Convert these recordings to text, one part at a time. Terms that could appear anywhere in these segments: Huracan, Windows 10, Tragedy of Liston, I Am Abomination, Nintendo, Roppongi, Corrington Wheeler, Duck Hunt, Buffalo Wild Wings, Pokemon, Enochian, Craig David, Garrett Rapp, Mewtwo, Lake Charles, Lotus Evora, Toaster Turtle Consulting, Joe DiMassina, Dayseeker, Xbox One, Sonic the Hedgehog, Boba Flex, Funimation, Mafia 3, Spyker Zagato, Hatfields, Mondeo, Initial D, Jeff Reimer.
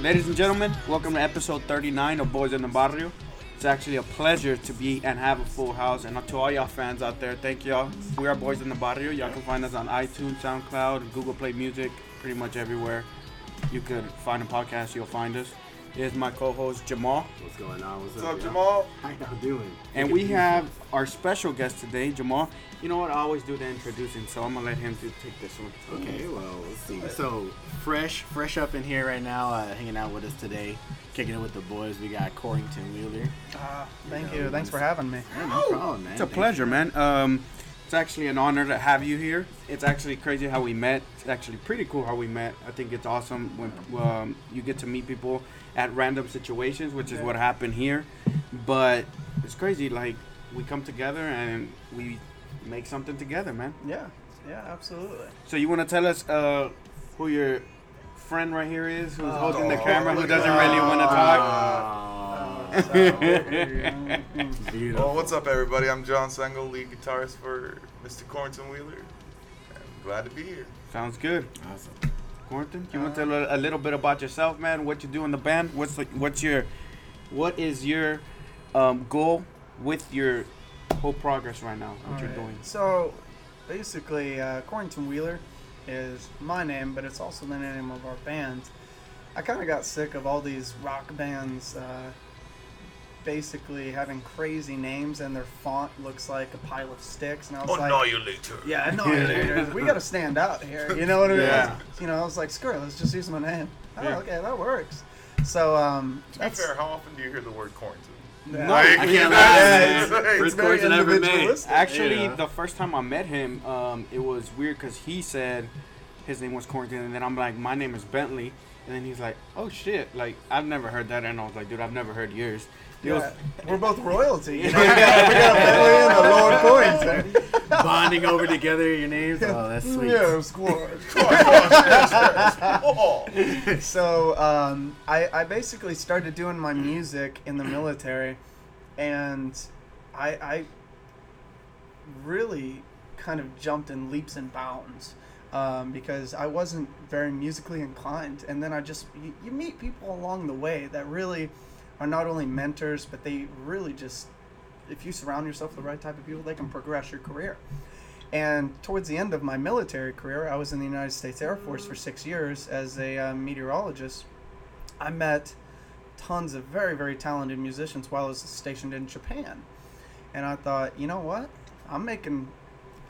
Ladies and gentlemen, welcome to episode 39 of Boys in the Barrio. It's actually a pleasure to be and have a full house. And to all y'all fans out there, thank y'all. We are Boys in the Barrio. Y'all can find us on iTunes, SoundCloud, Google Play Music, pretty much everywhere. You could find a podcast, you'll find us. Here's my co-host, Jamal. What's going on? What's up, Jamal? How y'all doing? And we have our special guest today, Jamal. You know what? I always do the introducing, so I'm going to let him take this one. Okay, well, let's see. So, fresh up in here right now, hanging out with us today, kicking it with the boys. We got Corrington Wheeler. Thank you. Thanks for having me. Yeah, no problem, man. It's a pleasure, man. It's actually an honor to have you here. It's actually crazy how we met. It's actually pretty cool how we met. I think it's awesome when you get to meet people at random situations, which is what happened here. But it's crazy, like, we come together and we make something together, man. Yeah, absolutely. So you want to tell us who your friend right here is, who's holding the camera, who doesn't really want to talk? Well, what's up, everybody? I'm John Sengel, lead guitarist for Mr. Corrington Wheeler. I'm glad to be here. Sounds good. Awesome. Corrington, you want to tell a little bit about yourself, man? What you do in the band? What is your goal with your whole progress right now? What you're doing? So, basically, Corrington Wheeler is my name, but it's also the name of our band. I kind of got sick of all these rock bands basically having crazy names, and their font looks like a pile of sticks. And I was like, Annihilator. Yeah, Annihilator. We got to stand out here. You know what I mean? Yeah. You know, I was like, screw it, let's just use my name. Oh, yeah. Okay, that works. So, to be fair, how often do you hear the word Corrington? Yeah. No, I can't lie. First Corrington ever made. Actually, the first time I met him, it was weird because he said his name was Corrington, and then I'm like, my name is Bentley. And then he's like, oh shit, like, I've never heard that. And I was like, dude, I've never heard yours. Yeah. We're both royalty. You know? we got a Bentley and a Lord Corrington. Bonding over together your names. Oh, that's sweet. Yeah, squad. So I basically started doing my music in the military, and I really kind of jumped in leaps and bounds. Because I wasn't very musically inclined, and then I just you meet people along the way that really are not only mentors, but they really just, if you surround yourself with the right type of people, they can progress your career. And towards the end of my military career, I was in the United States Air Force for 6 years as a meteorologist. I met tons of very, very talented musicians while I was stationed in Japan, and I thought, you know what, I'm making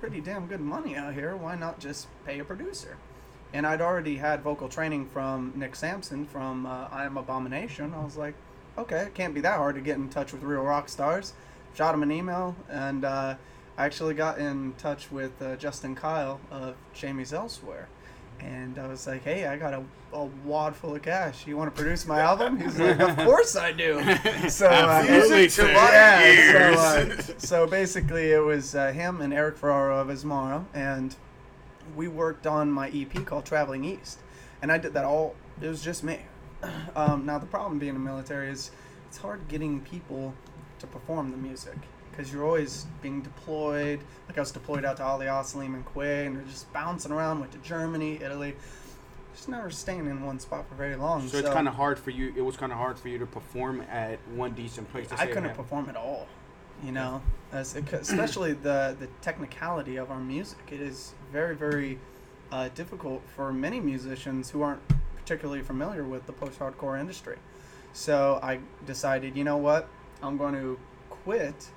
pretty damn good money out here. Why not just pay a producer? And I'd already had vocal training from Nick Sampson from I Am Abomination. I was like, okay, it can't be that hard to get in touch with real rock stars. Shot him an email, and I actually got in touch with Justin Kyle of Jamie's Elsewhere. And I was like, hey, I got a wad full of cash. You want to produce my album? He's like, of course I do. So, so basically it was him and Eric Ferraro of Ismara. And we worked on my EP called Traveling East. And I did that all. It was just me. Now, the problem being in the military is it's hard getting people to perform the music. Because you're always being deployed. Like, I was deployed out to Alias, Lehman Quay, and they're just bouncing around. Went to Germany, Italy. Just never staying in one spot for very long. So it's kind of hard for you. It was kind of hard for you to perform at one decent place. I couldn't perform at all. You know, especially the technicality of our music. It is very, very difficult for many musicians who aren't particularly familiar with the post-hardcore industry. So I decided, you know what, I'm going to quit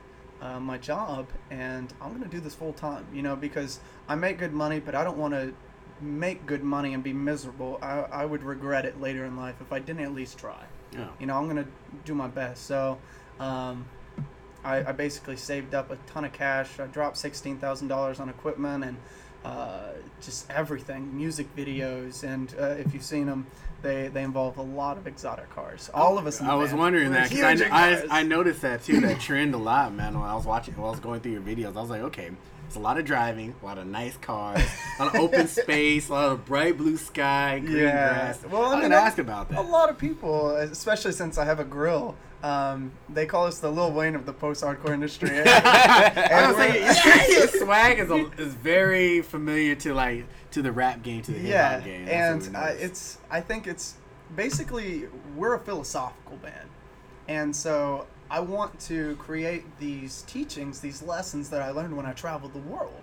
my job, and I'm going to do this full time, you know, because I make good money, but I don't want to make good money and be miserable. I would regret it later in life if I didn't at least try. Yeah. You know, I'm going to do my best. So I basically saved up a ton of cash. I dropped $16,000 on equipment and just everything, music videos, and if you've seen them, they involve a lot of exotic cars. All of us in the band. I was wondering that, because I noticed that too, that trend a lot, man. When I was going through your videos, I was like, okay, it's a lot of driving, a lot of nice cars, a lot of open space, a lot of bright blue sky, green grass. Well, I'm going to ask about that. A lot of people, especially since I have a grill, they call us the Lil Wayne of the post-hardcore industry. And I was like, yes! Swag is very familiar to the rap game, to the hip hop game. And I think it's basically, we're a philosophical band. And so I want to create these teachings, these lessons that I learned when I traveled the world.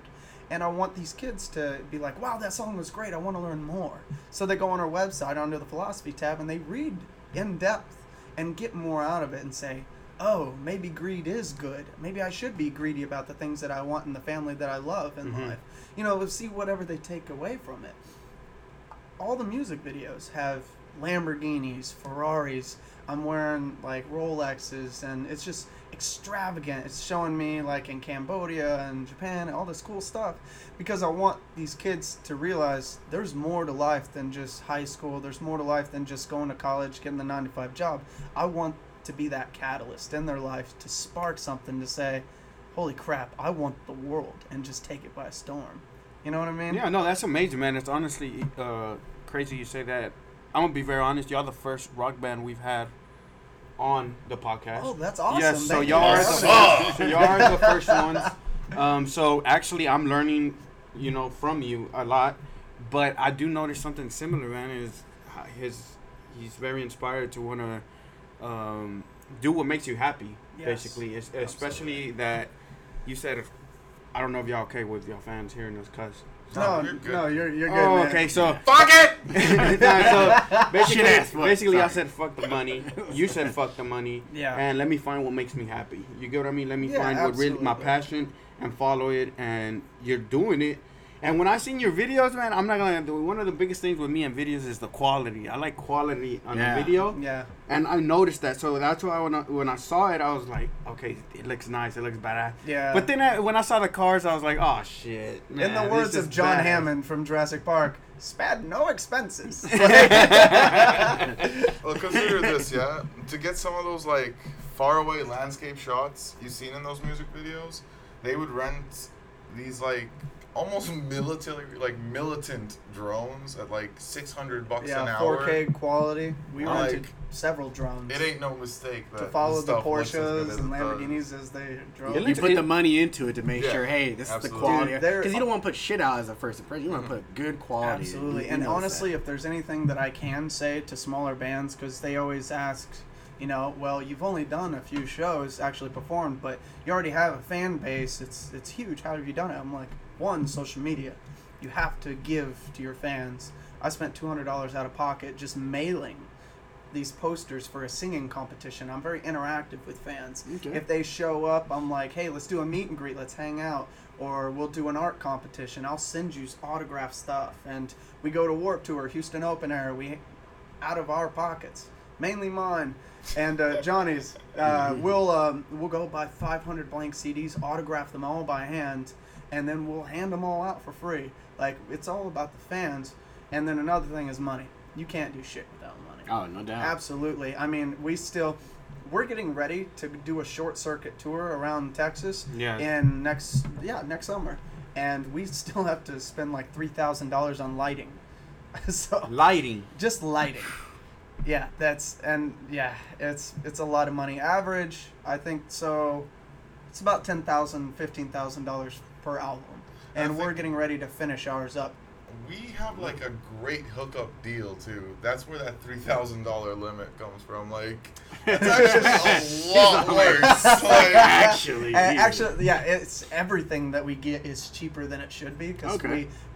And I want these kids to be like, wow, that song was great. I want to learn more. So they go on our website under the philosophy tab and they read in depth and get more out of it and say, oh, maybe greed is good. Maybe I should be greedy about the things that I want and the family that I love in life. You know, see whatever they take away from it. All the music videos have Lamborghinis, Ferraris. I'm wearing like Rolexes and it's just extravagant. It's showing me like in Cambodia and Japan and all this cool stuff because I want these kids to realize there's more to life than just high school. There's more to life than just going to college, getting the 9-to-5 job. I want to be that catalyst in their life to spark something to say, holy crap, I want the world and just take it by storm. You know what I mean? Yeah, no, that's amazing, man. It's honestly crazy you say that. I'm going to be very honest. Y'all the first rock band we've had on the podcast. Oh, that's awesome. Yes, so y'all are the first ones. So actually, I'm learning, you know, from you a lot. But I do notice something similar, man. Is he's very inspired to want to do what makes you happy, basically. It's, especially that you said, I don't know if y'all okay with y'all fans hearing us cuss. No, you're good. Oh, man. Okay, so fuck it. So basically, I said fuck the money. You said fuck the money. Yeah. And let me find what makes me happy. You get what I mean? Let me find what really my passion and follow it. And you're doing it. And when I seen your videos, man, I'm not gonna do it. One of the biggest things with me and videos is the quality. I like quality on the video. Yeah. And I noticed that, so that's why when I saw it, I was like, okay, it looks nice, it looks badass. Yeah. But then when I saw the cars, I was like, oh shit, man, in the words of John Hammond from Jurassic Park, spared no expenses. Well, consider this, to get some of those like faraway landscape shots you've seen in those music videos, they would rent these like almost militant drones at like $600 an hour. Yeah, 4K quality. We rented several drones. It ain't no mistake that to follow the Porsches and Lamborghinis as they drove. You put the money into it to make sure, hey, this is the quality. Because you don't want to put shit out as a first impression. You want to put good quality. Absolutely. And honestly, if there's anything that I can say to smaller bands, because they always ask, you know, well, you've only done a few shows, actually performed, but you already have a fan base. It's huge. How have you done it? I'm like, one, social media. You have to give to your fans. I spent $200 out of pocket just mailing these posters for a singing competition. I'm very interactive with fans. Okay. If they show up, I'm like, hey, let's do a meet and greet. Let's hang out. Or we'll do an art competition. I'll send you autograph stuff. And we go to Warped Tour, Houston Open Air. We out of our pockets. Mainly mine and Johnny's. We'll go buy 500 blank CDs, autograph them all by hand, and then we'll hand them all out for free. Like, it's all about the fans. And then another thing is money. You can't do shit without money. Oh, no doubt. Absolutely. I mean, we're getting ready to do a short circuit tour around Texas in next summer. And we still have to spend like $3,000 on lighting. Lighting? Just lighting. Yeah, it's a lot of money. Average, I think it's about $10,000, $15,000 per album, and we're getting ready to finish ours up. We have like a great hookup deal too. That's where that $3,000 limit comes from. Like, that's actually a lot worse. Like, it's everything that we get is cheaper than it should be because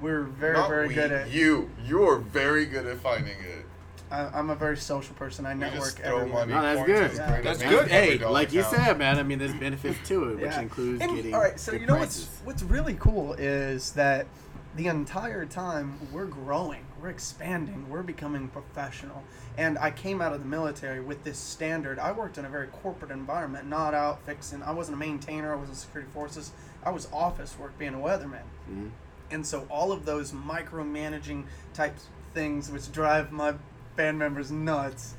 we're very good at you. You're very good at finding it. I'm a very social person. I network everywhere. No, that's good. Yeah. That's good. Hey, like you said, man, I mean, there's benefits to it, which includes getting all right, so you know what's really cool is that the entire time we're growing, we're expanding, we're becoming professional. And I came out of the military with this standard. I worked in a very corporate environment, not out fixing. I wasn't a maintainer. I wasn't security forces. I was office work, being a weatherman. Mm-hmm. And so all of those micromanaging type things, which drive my band members nuts,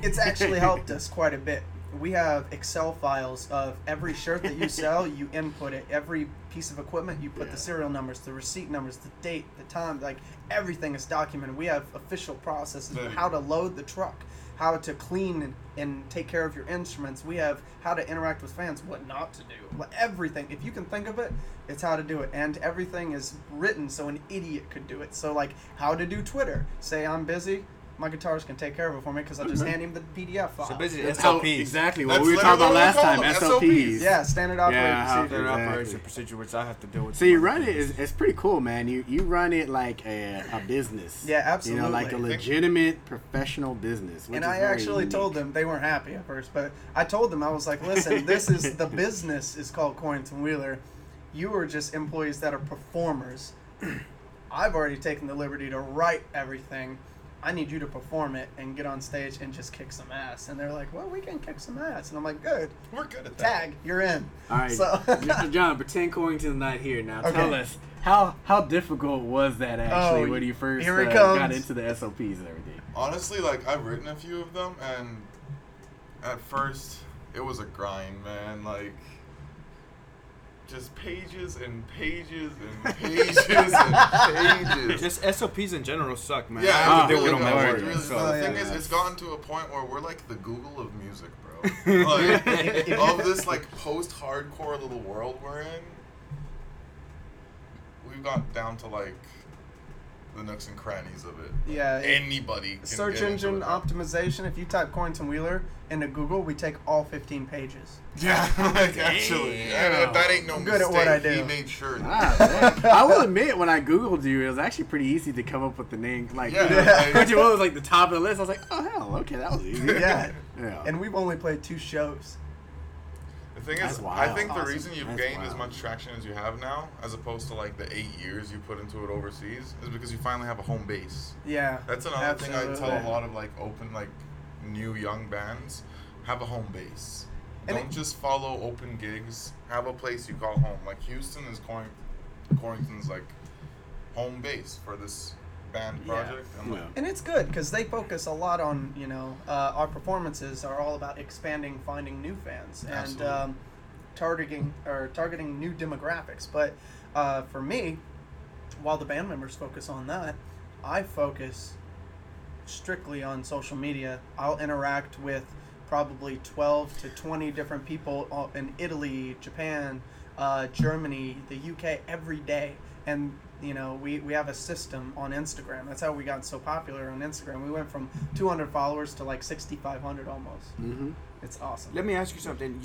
it's actually helped us quite a bit. We have Excel files of every shirt that you sell, you input it. Every piece of equipment, you put the serial numbers, the receipt numbers, the date, the time, like everything is documented. We have official processes for how to load the truck, how to clean and take care of your instruments. We have how to interact with fans, what not to do, everything. If you can think of it, it's how to do it. And everything is written so an idiot could do it. So like how to do Twitter. Say I'm busy. my guitarist can take care of it for me because I just hand him the PDF file. So basically, SOPs. Exactly. What we were talking about last time, SOPs. Yeah, standard operating procedure. Standard operation procedure, which I have to deal with. So you run it, it's pretty cool, man. You run it like a business. Yeah, absolutely. You know, like a legitimate professional business. And I actually told them, they weren't happy at first, but I told them, I was like, listen, this is, the business is called Corrington Wheeler. You are just employees that are performers. I've already taken the liberty to write everything. I need you to perform it and get on stage and just kick some ass. And they're like, well, we can kick some ass. And I'm like, good. We're good at that. Tag, you're in. All right. So, Mr. John, pretend Corrington's not here now. Okay. Tell us, how difficult was that actually when you first got into the SOPs and everything? Honestly, like, I've written a few of them, and at first it was a grind, man. Like, just pages and pages and pages and pages. Just SOPs in general suck, man. Yeah, I really the thing is, it's gotten to a point where we're like the Google of music, bro. Like, of this like post-hardcore little world we're in, we've gotten down to like the nooks and crannies of it. Yeah. Anybody can search engine optimization. If you type Corrington Wheeler into Google, we take all 15 pages. Yeah, like actually. Yeah, that ain't no mistake. I'm good at what I do. He made sure. I will admit, when I Googled you, it was actually pretty easy to come up with the name. Like, Corrington Wheeler was like the top of the list. I was like, oh, hell, okay, that was easy. Yeah. And we've only played 2 shows. The thing is, I think the reason you've gained as much traction as you have now, as opposed to like the 8 years you put into it overseas, is because you finally have a home base. Yeah. That's another thing I tell a lot of like open, like new young bands, have a home base. And don't just follow open gigs. Have a place you call home. Like Houston is Corrington's like home base for this band project. Yeah. And it's good because they focus a lot on, you know, our performances are all about expanding, finding new fans, and targeting new demographics. But for me, while the band members focus on that, I focus strictly on social media. I'll interact with probably 12 to 20 different people in Italy, Japan, Germany, the UK every day. And you know, we have a system on Instagram. That's how we got so popular on Instagram. We went from 200 followers to like 6,500 almost. Mm-hmm. It's awesome. Let me ask you something.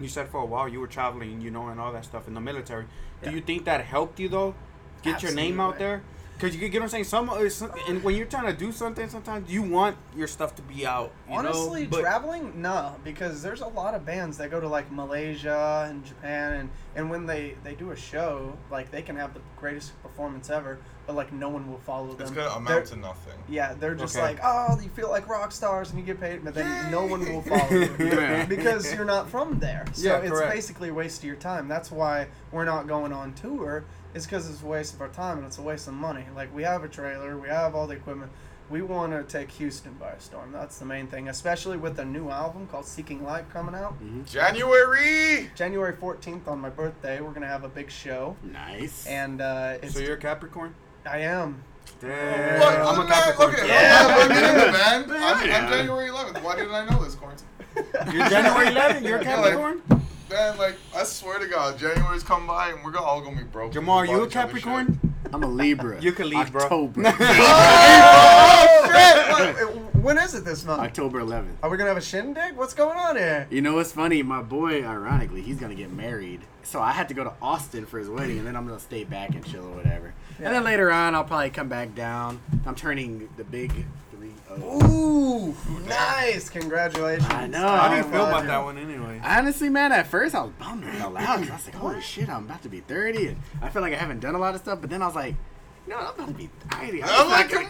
You said, for a while you were traveling, you know, and all that stuff in the military. Yeah. Do you think that helped you though? Get Absolutely. Your name out there? Because you get what I'm saying? And when you're trying to do something, sometimes you want your stuff to be out. Honestly, traveling? No, because there's a lot of bands that go to, like, Malaysia and Japan. And when they do a show, like, they can have the greatest performance ever, but, like, no one will follow them. It's going to amount to nothing. Yeah, they're just like, oh, you feel like rock stars and you get paid, but then no one will follow you because you're not from there. So it's basically a waste of your time. That's why we're not going on tour. It's because it's a waste of our time and it's a waste of money. Like, we have a trailer, we have all the equipment. We want to take Houston by a storm. That's the main thing, especially with a new album called Seeking Light coming out. Mm-hmm. January 14th on my birthday. We're going to have a big show. Nice. And so you're a Capricorn? I am. Damn. Look, I'm a Capricorn. Okay. Yeah. I'm January 11th. Why didn't I know this, Corn? You're January 11th? You're a Capricorn? Man, like, I swear to God, January's come by and we're all gonna be broke. Jamar, you a Capricorn? I'm a Libra. You can leave, bro. October. Oh, shit! When is it this month? October 11th. Are we gonna have a shindig? What's going on here? You know what's funny? My boy, ironically, he's gonna get married, so I had to go to Austin for his wedding, and then I'm gonna stay back and chill or whatever. Yeah. And then later on, I'll probably come back down. I'm turning the big 3-0. Ooh, nice! Congratulations. I know. How do you feel about that one anyway? Honestly, man, at first I was bummed out loud because I was like, holy shit, I'm about to be 30. And I feel like I haven't done a lot of stuff, but then I was like, no, I'm about to be 30. I'm like, come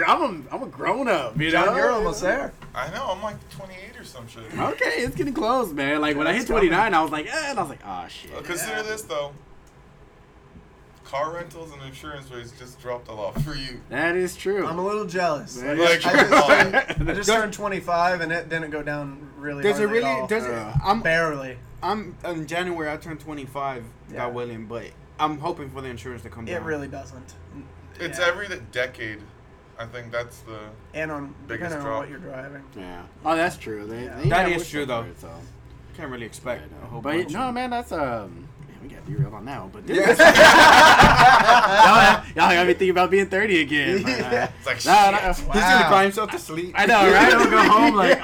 on now. I'm a grown up. You know? You're almost there. I know. I'm like 28 or some shit. Okay, it's getting close, man. Like, when I hit 29, I was like, and I was like, oh, shit. Well, consider this, though. Car rentals and insurance rates just dropped a lot for you. That is true. I'm a little jealous. I just turned 25 and it didn't go down really hard at all. Barely. I'm in January. I turned 25, God willing, but I'm hoping for the insurance to come down. It really doesn't. It's every decade. I think that's the biggest drop. On what you're driving. Yeah. Oh, that's true. That is true though. Can't really expect. But no, man, that's we got derailed on that one, but dude, yeah. y'all got me thinking about being 30 again. But, it's like, nah, he's gonna cry himself to sleep. I know, right? I'll go home like,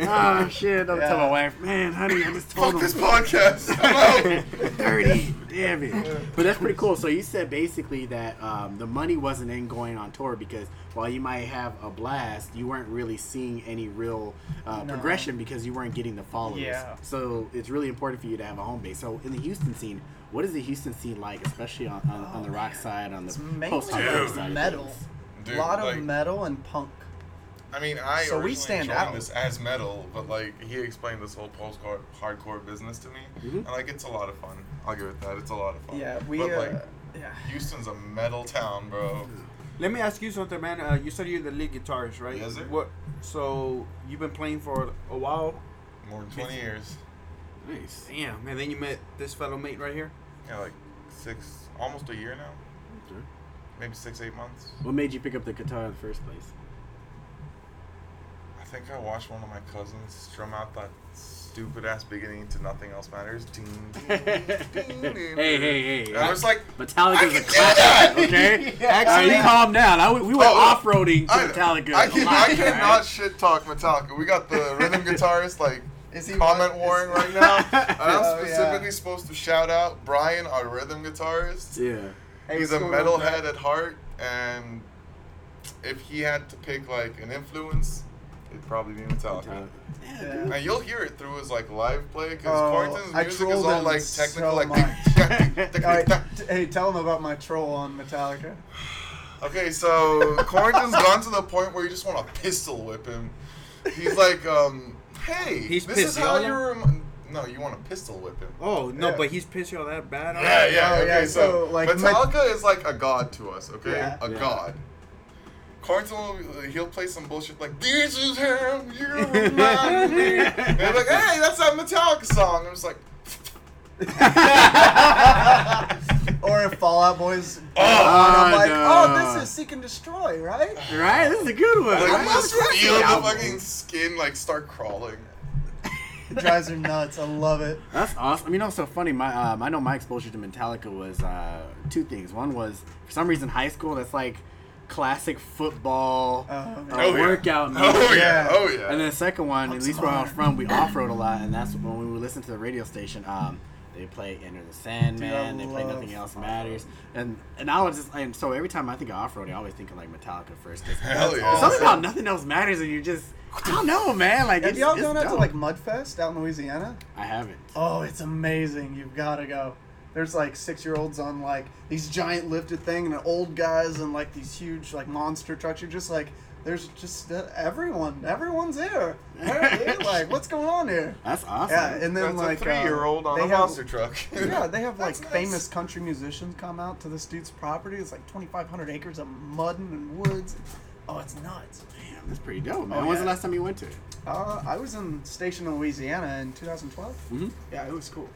oh shit, don't tell my wife, man, honey, I just told him. Fuck this podcast. 30, damn it. But that's pretty cool. So you said basically that the money wasn't in going on tour because while you might have a blast, you weren't really seeing any real progression because you weren't getting the followers. Yeah. So it's really important for you to have a home base. So in the Houston scene, what is the Houston scene like, especially on the rock side, on the post-punk side? Metal. Dude, a lot of metal and punk. I mean, we stand out this as metal, but like he explained this whole post-hardcore business to me, and like it's a lot of fun. I'll give it that. It's a lot of fun. Yeah, Houston's a metal town, bro. Let me ask you something, man. You said you're the lead guitarist, right? Yes, sir. So you've been playing for a while? More than 20 years. Nice. Damn. And then you met this fellow mate right here? Yeah, like almost a year now. Okay. Maybe 6-8 months. What made you pick up the guitar in the first place? I think I watched one of my cousins strum out that stupid-ass beginning to Nothing Else Matters. Ding, ding, ding, ding, ding. Hey. And I was like, Metallica's a classic, okay? Yeah. Actually, calm down. We went off-roading to Metallica. I cannot shit-talk Metallica. We got the rhythm guitarist, like, warring right now. And I'm specifically supposed to shout out Brian, our rhythm guitarist. Yeah. He's a metalhead at heart, and if he had to pick, like, an influence... it'd probably be Metallica. Yeah. Now you'll hear it through his like live play because Corrington's music is all like technical, so like. Hey, tell them about my troll on Metallica. Okay, so Corrington's gone to the point where you just want to pistol whip him. He's like, hey, this is how you're. No, you want to pistol whip him. Oh, no, but he's pissed y'all that bad. Yeah. Okay, so like, Metallica is like a god to us. Okay, god. Corrington, he'll play some bullshit like, this is him, you remind me. And they're like, hey, that's that Metallica song. I'm just like. Or if Fall Out Boys. This is Seek and Destroy, right? Right, this is a good one. Like, I must feel the fucking skin, like, start crawling. It drives her nuts. I love it. That's awesome. I mean, also funny. My, I know my exposure to Metallica was two things. One was, for some reason, high school, that's like, classic football workout music. Oh, yeah. And then the second one, at least where I was from, we off-road a lot, and that's when we would listen to the radio station. They play Enter the Sandman, they play Nothing Else Matters. And I was just, and so every time I think of off-road, I always think of like Metallica first. Hell yeah. Something about Nothing Else Matters, and you're just, I don't know, man. Like, have y'all gone out to like Mudfest out in Louisiana? I haven't. Oh, it's amazing. You've got to go. There's, like, 6-year-olds on, like, these giant lifted thing and old guys and, like, these huge, like, monster trucks. You're just, like, there's just everyone. Everyone's here. Like, what's going on here? That's awesome. Yeah, and then, like, a 3-year-old on a monster truck. Yeah, they have, like, famous country musicians come out to this dude's property. It's, like, 2,500 acres of mud and woods. Oh, it's nuts. Damn, that's pretty dope, man. When was the last time you went to it? I was in Station, Louisiana in 2012. Mm-hmm. Yeah, it was cool.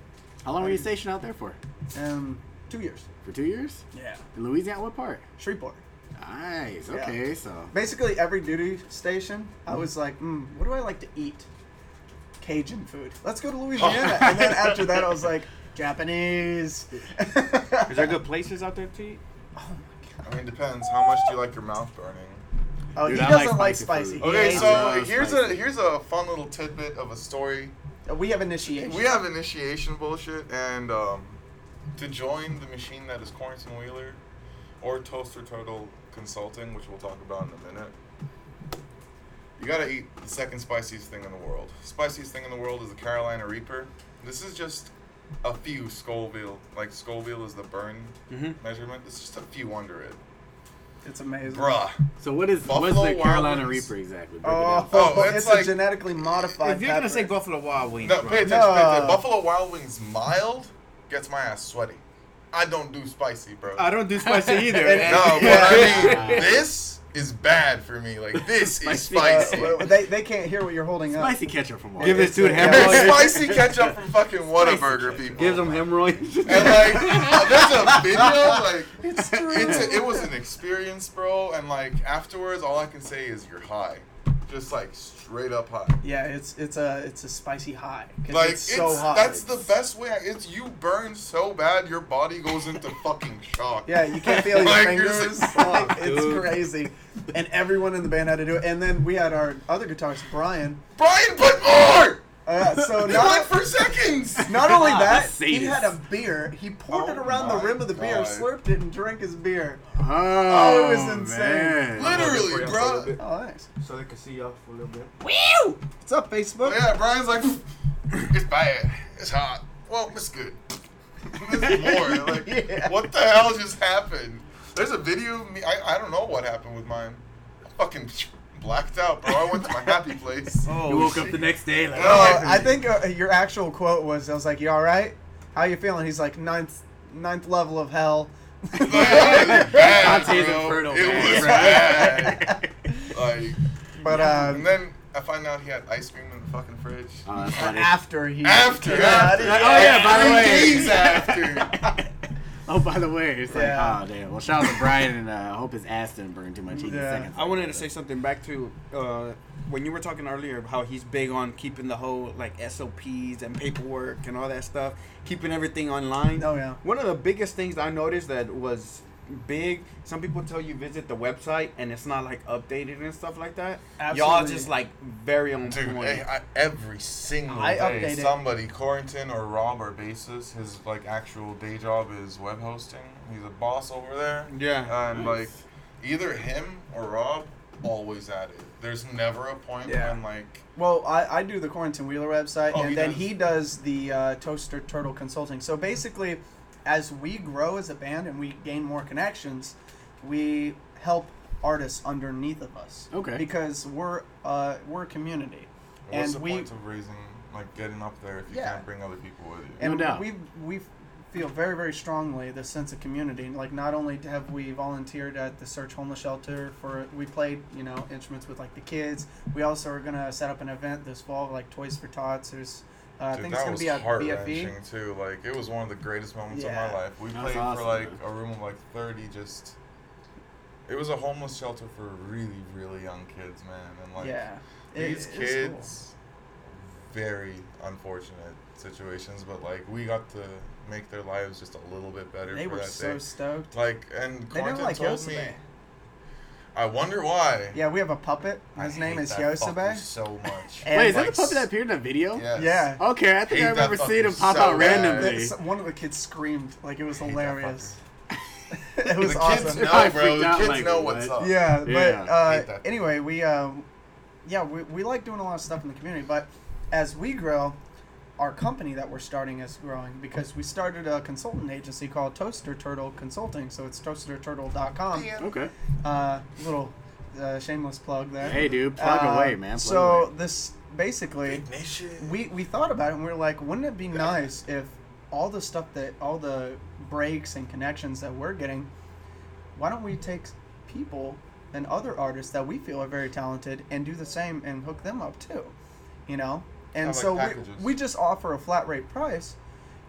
How long were you stationed out there for? 2 years. For 2 years? Yeah. In Louisiana, what part? Shreveport. Nice. Okay, so. Basically, every duty station, I was like, what do I like to eat? Cajun food. Let's go to Louisiana. And then after that, I was like, Japanese. Is there good places out there to eat? Oh, my God. I mean, it depends. How much do you like your mouth burning? Oh, dude, he doesn't like spicy. Okay, so here's a fun little tidbit of a story. We have initiation. We have initiation bullshit, and to join the machine that is Corrington Wheeler or Toaster Turtle Consulting, which we'll talk about in a minute, you gotta eat the second spiciest thing in the world. Spiciest thing in the world is the Carolina Reaper. This is just a few Scoville. Like, Scoville is the burn measurement. It's just a few under it. It's amazing. Bruh. So what's the Carolina Reaper exactly? It's like, a genetically modified. If you're going to say Buffalo Wild Wings. No, pay attention. Buffalo Wild Wings mild gets my ass sweaty. I don't do spicy, bro. I don't do spicy either. No, but I mean, this is bad for me. Like, this is spicy. They can't hear what you're holding up. Spicy ketchup from Whataburger. Give this dude hemorrhoids. Spicy ketchup from fucking Whataburger, people. Gives them hemorrhoids. And, like, there's a video, like, it's true. It was an experience, bro, and, like, afterwards, all I can say is you're high. just like straight up hot. Yeah, it's a spicy high. Like it's so hot. That's the best way. You burn so bad your body goes into fucking shock. Yeah, you can't feel your fingers. It's crazy. And everyone in the band had to do it. And then we had our other guitarist, Brian. Brian put more. So not for seconds. Not only that, he had a beer. He poured it around the rim of the beer, slurped it, and drank his beer. Oh, it was insane! Man. Literally, bro. Oh, nice. So they could see y'all for a little bit. Woo! What's up, Facebook? Oh, yeah, Brian's like, it's bad. It's hot. Well, it's good. It's more. Like, yeah. What the hell just happened? There's a video of me. I don't know what happened with mine. I fucking blacked out, bro. I went to my happy place. Oh, you woke up the next day. Like, I think your actual quote was, I was like, you all right? How you feeling? He's like, ninth level of hell. Like, it was bad, it was bad. Like, but, and then I find out he had ice cream in the fucking fridge. After. Like, oh, yeah, by the way. 3 days after. Oh, by the way, it's like, oh, damn. Well, shout out to Brian, and I hope his ass didn't burn too much. I wanted to say something back to when you were talking earlier about how he's big on keeping the whole, like, SOPs and paperwork and all that stuff, keeping everything online. Oh, yeah. One of the biggest things I noticed that was big, some people tell you visit the website, and it's not, like, updated and stuff like that. Absolutely. Y'all just, like, very on point. Every single day, somebody, Corrington or Rob or Basis, his, like, actual day job is web hosting. He's a boss over there. Yeah. And, nice. Like, either him or Rob always at it. There's never a point when, like... Well, I do the Corrington Wheeler website, he does the Toaster Turtle Consulting. So, basically... As we grow as a band and we gain more connections, we help artists underneath of us. Okay. Because we're a community. What's the point of raising, like, getting up there if you can't bring other people with you? And we feel very, very strongly the sense of community. Like, not only have we volunteered at the Search Homeless Shelter we played, instruments with, like, the kids. We also are going to set up an event this fall, like Toys for Tots. There's... I think it's going to be a BFE. Too. Like, it was one of the greatest moments of my life. We played for, like, a room of, like, 30 just... It was a homeless shelter for really, really young kids, man. And, like, these kids... Cool. Very unfortunate situations, but, like, we got to make their lives just a little bit better for that day. They were so stoked. Like, and Corrington told me... I wonder why. Yeah, we have a puppet. His name is Yosabe. So much. Wait, is that the puppet that appeared in a video? Yes. Yeah. Okay, I think I remember seeing him pop out randomly. One of the kids screamed. Like, it was hilarious. It was awesome. The kids know what's up. Yeah, but anyway, we like doing a lot of stuff in the community. But as we grow, our company that we're starting is growing because we started a consultant agency called Toaster Turtle Consulting. So it's toasterturtle.com. Okay. Little shameless plug there. Hey, dude, plug away, man. So this basically, we thought about it and we were like, wouldn't it be nice if all the stuff that, all the breaks and connections that we're getting, why don't we take people and other artists that we feel are very talented and do the same and hook them up too, And so we just offer a flat rate price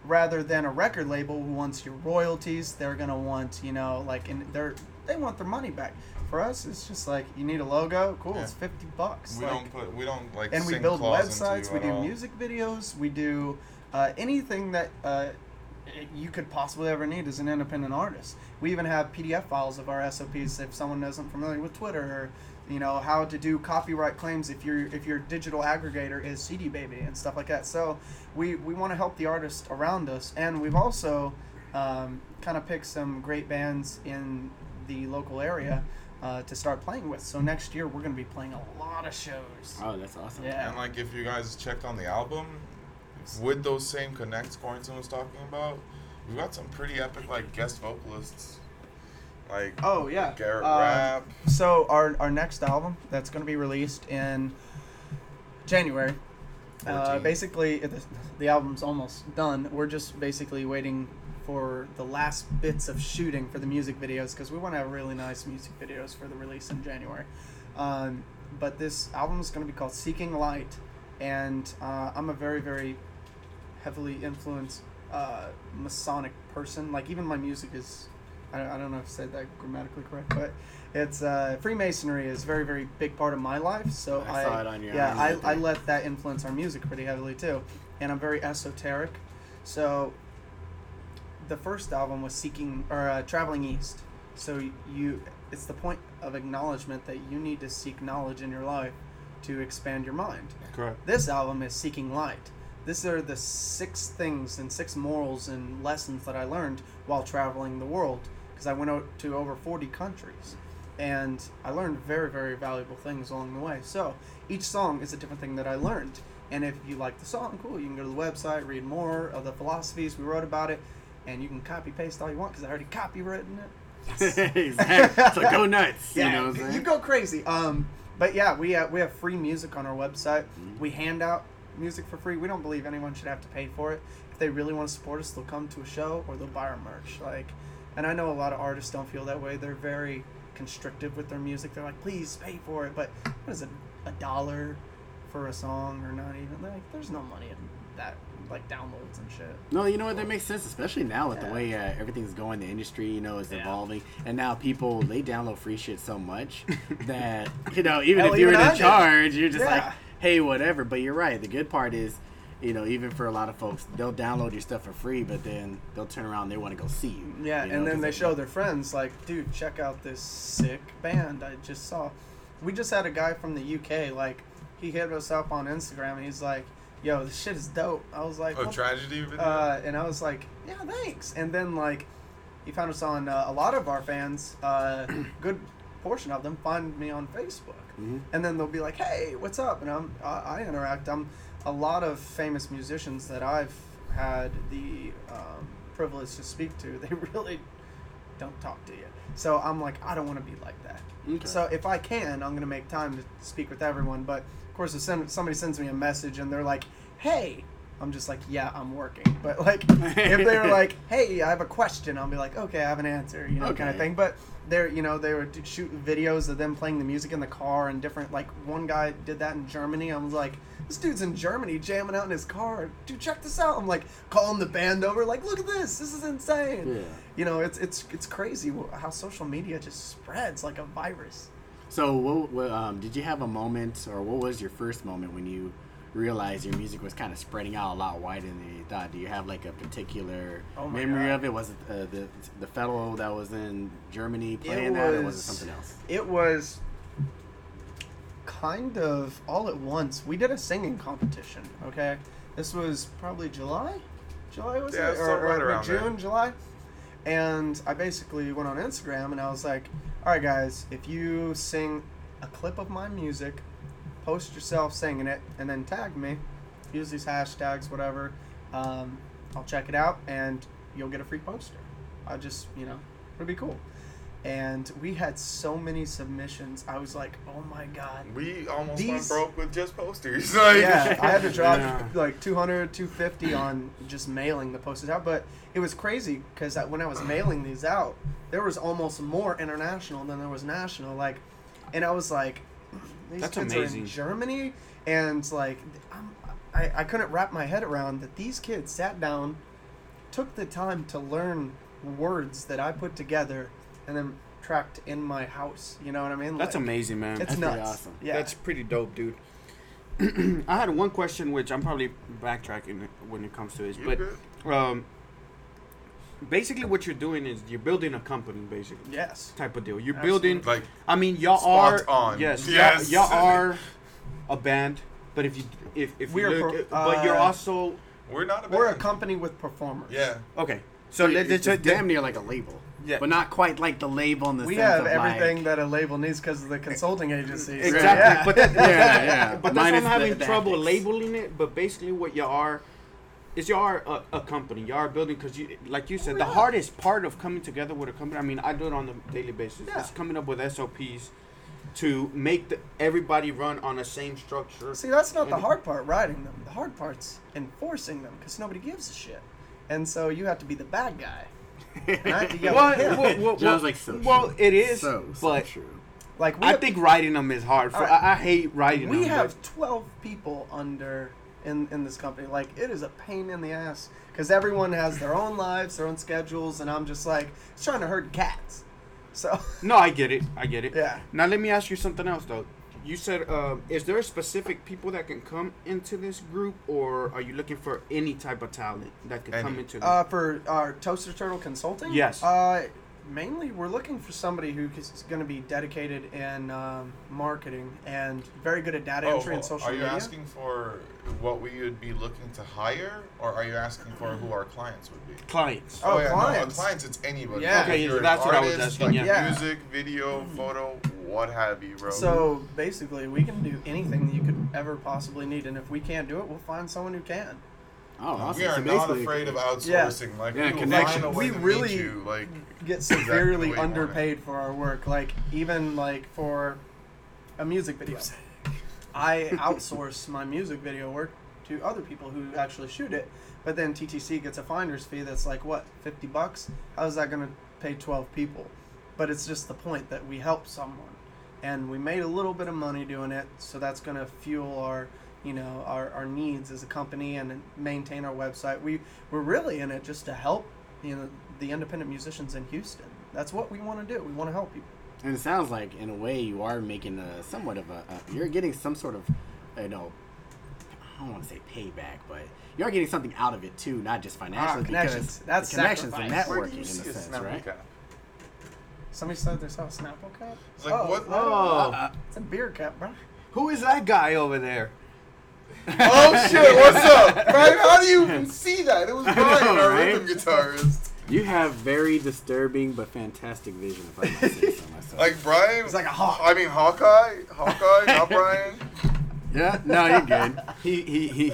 rather than a record label who wants your royalties. They're going to want, they want their money back. For us, it's just like, you need a logo? Cool, it's $50. We don't And we build websites, we do music videos, we do anything that you could possibly ever need as an independent artist. We even have PDF files of our SOPs if someone isn't familiar with Twitter or... how to do copyright claims if your digital aggregator is CD Baby and stuff like that. So we want to help the artists around us. And we've also kind of picked some great bands in the local area to start playing with. So next year we're going to be playing a lot of shows. Oh, that's awesome. Yeah. And, like, if you guys checked on the album, with those same connects Corrington was talking about, we got some pretty epic, like, guest vocalists. Like, Garrett Rapp. So our next album that's going to be released in January. Basically, the album's almost done. We're just basically waiting for the last bits of shooting for the music videos because we want to have really nice music videos for the release in January. But this album is going to be called Seeking Light, and I'm a very, very heavily influenced Masonic person. Like, even my music is I don't know if I said that grammatically correct, but it's Freemasonry is a very, very big part of my life. So I saw it on your I let that influence our music pretty heavily too, and I'm very esoteric. So the first album was Traveling East. So it's the point of acknowledgement that you need to seek knowledge in your life to expand your mind. Correct. This album is Seeking Light. These are the 6 things and 6 morals and lessons that I learned while traveling the world, because I went out to over 40 countries, and I learned very, very valuable things along the way. So each song is a different thing that I learned, and if you like the song, cool, you can go to the website, read more of the philosophies we wrote about it, and you can copy paste all you want because I already copywritten it. Yes. Exactly. So go nuts. Yeah, you know what I'm saying? You go crazy. But yeah, we have free music on our website. Mm-hmm. We hand out music for free. We don't believe anyone should have to pay for it. If they really want to support us, they'll come to a show or they'll buy our merch. And I know a lot of artists don't feel that way. They're very constrictive with their music. They're like, please pay for it. But what is it, $1 for a song or not even? There's no money in that. Downloads and shit. No, you know what? That makes sense, especially now with the way everything's going. The industry, is evolving, and now people they download free shit so much that even if you were in charge, you're just like, hey, whatever. But you're right. The good part is, even for a lot of folks, they'll download your stuff for free, but then they'll turn around and they want to go see you. Yeah, and then they show their friends, dude, check out this sick band I just saw. We just had a guy from the UK. He hit us up on Instagram, and he's like, yo, this shit is dope. I was like, Tragedy video? And I was like, yeah, thanks. And then, he found us on a lot of our fans, good portion of them, find me on Facebook. Mm-hmm. And then they'll be like, hey, what's up? And I interact. A lot of famous musicians that I've had the privilege to speak to, they really don't talk to you. So I'm like, I don't want to be like that. Okay. So if I can, I'm going to make time to speak with everyone, but... Of course, if somebody sends me a message and they're like, hey, I'm just like, yeah, I'm working. But if they're like, hey, I have a question, I'll be like, okay, I have an answer, kind of thing. But they're, they were shooting videos of them playing the music in the car and different, one guy did that in Germany. I was like, this dude's in Germany jamming out in his car. Dude, check this out. I'm like calling the band over, look at this. This is insane. Yeah. It's crazy how social media just spreads like a virus. So, what did you have a moment, or what was your first moment when you realized your music was kind of spreading out a lot wider than you thought? Do you have a particular memory of it? Was it the fellow that was in Germany playing that, or was it something else? It was kind of all at once. We did a singing competition. Okay, this was probably July was it, or June, that. July. And I basically went on Instagram and I was like, all right, guys, if you sing a clip of my music, post yourself singing it, and then tag me, use these hashtags, whatever, I'll check it out, and you'll get a free poster. I just, it'll be cool. And we had so many submissions. I was like, oh my God. We almost went broke with just posters. Yeah, I had to drop $200, $250 on just mailing the posters out. But it was crazy because when I was mailing these out, there was almost more international than there was national. And I was like, these kids are in Germany. And I couldn't wrap my head around that these kids sat down, took the time to learn words that I put together, and then tracked in my house. You know what I mean? That's amazing, man. That's nuts. Pretty awesome. Yeah. That's pretty dope, dude. I had one question, which I'm probably backtracking when it comes to this. But basically what you're doing is you're building a company, basically. Yes. Type of deal. You're Absolutely. Building. I mean, y'all are. On. Yes. Y'all are a band. But if we are, but you're also. We're not a band. We're a company with performers. Yeah. Okay. So it's damn near like a label. Yeah. But not quite like the label in the sense of everything that a label needs because of the consulting agencies. Exactly. Yeah. But but that's why I'm having trouble labeling it. But basically what you are is you are a company. You are building because, like you said, the hardest part of coming together with a company, I mean, I do it on a daily basis. Yeah. It's coming up with SOPs to make everybody run on the same structure. See, that's not the hard part, writing them. The hard part's enforcing them because nobody gives a shit. And so you have to be the bad guy. It is so true. I think writing them is hard. I hate writing them. We have 12 people in this company. It is a pain in the ass. because everyone has their own lives, their own schedules, and I'm just like, it's trying to herd cats. So. No, I get it. I get it. Yeah. Now, let me ask you something else, though. You said, is there specific people that can come into this group, or are you looking for any type of talent that can come into it? For our Toaster Turtle Consulting? Yes. Mainly, we're looking for somebody who's going to be dedicated in marketing and very good at data entry and social media. Are you asking for what we would be looking to hire, or are you asking for who our clients would be? Clients. Clients. No, clients, it's anybody. Yeah. Okay, that's what I was asking. Like music, video, photo, what have you, bro. So basically, we can do anything that you could ever possibly need, and if we can't do it, we'll find someone who can. Oh, awesome. We are not afraid of outsourcing. Yeah. Like, connection. We really get severely underpaid for our work. Like, even like for a music video, I outsource my music video work to other people who actually shoot it. But then TTC gets a finder's fee that's like what, $50? How is that going to pay 12 people? But it's just the point that we help someone, and we made a little bit of money doing it, so that's going to fuel our. You know, our needs as a company and maintain our website. We're really in it just to help, you know, the independent musicians in Houston. That's what we want to do. We want to help people. And it sounds like, in a way, you are making you're getting some sort of, you know, I don't want to say payback, but you are getting something out of it too, not just financially. Connections. That's connections and networking in a sense, right? Somebody said they saw a Snapple cap. It's like what? It's a beer cap, bro. Who is that guy over there? Oh shit, what's up? Brian, how do you even see that? It was Brian, our rhythm guitarist. You have very disturbing but fantastic vision, if I might say so myself. Like Brian? It's like a hawk. I mean, Hawkeye? Hawkeye, not Brian? Yeah? No, you're good. He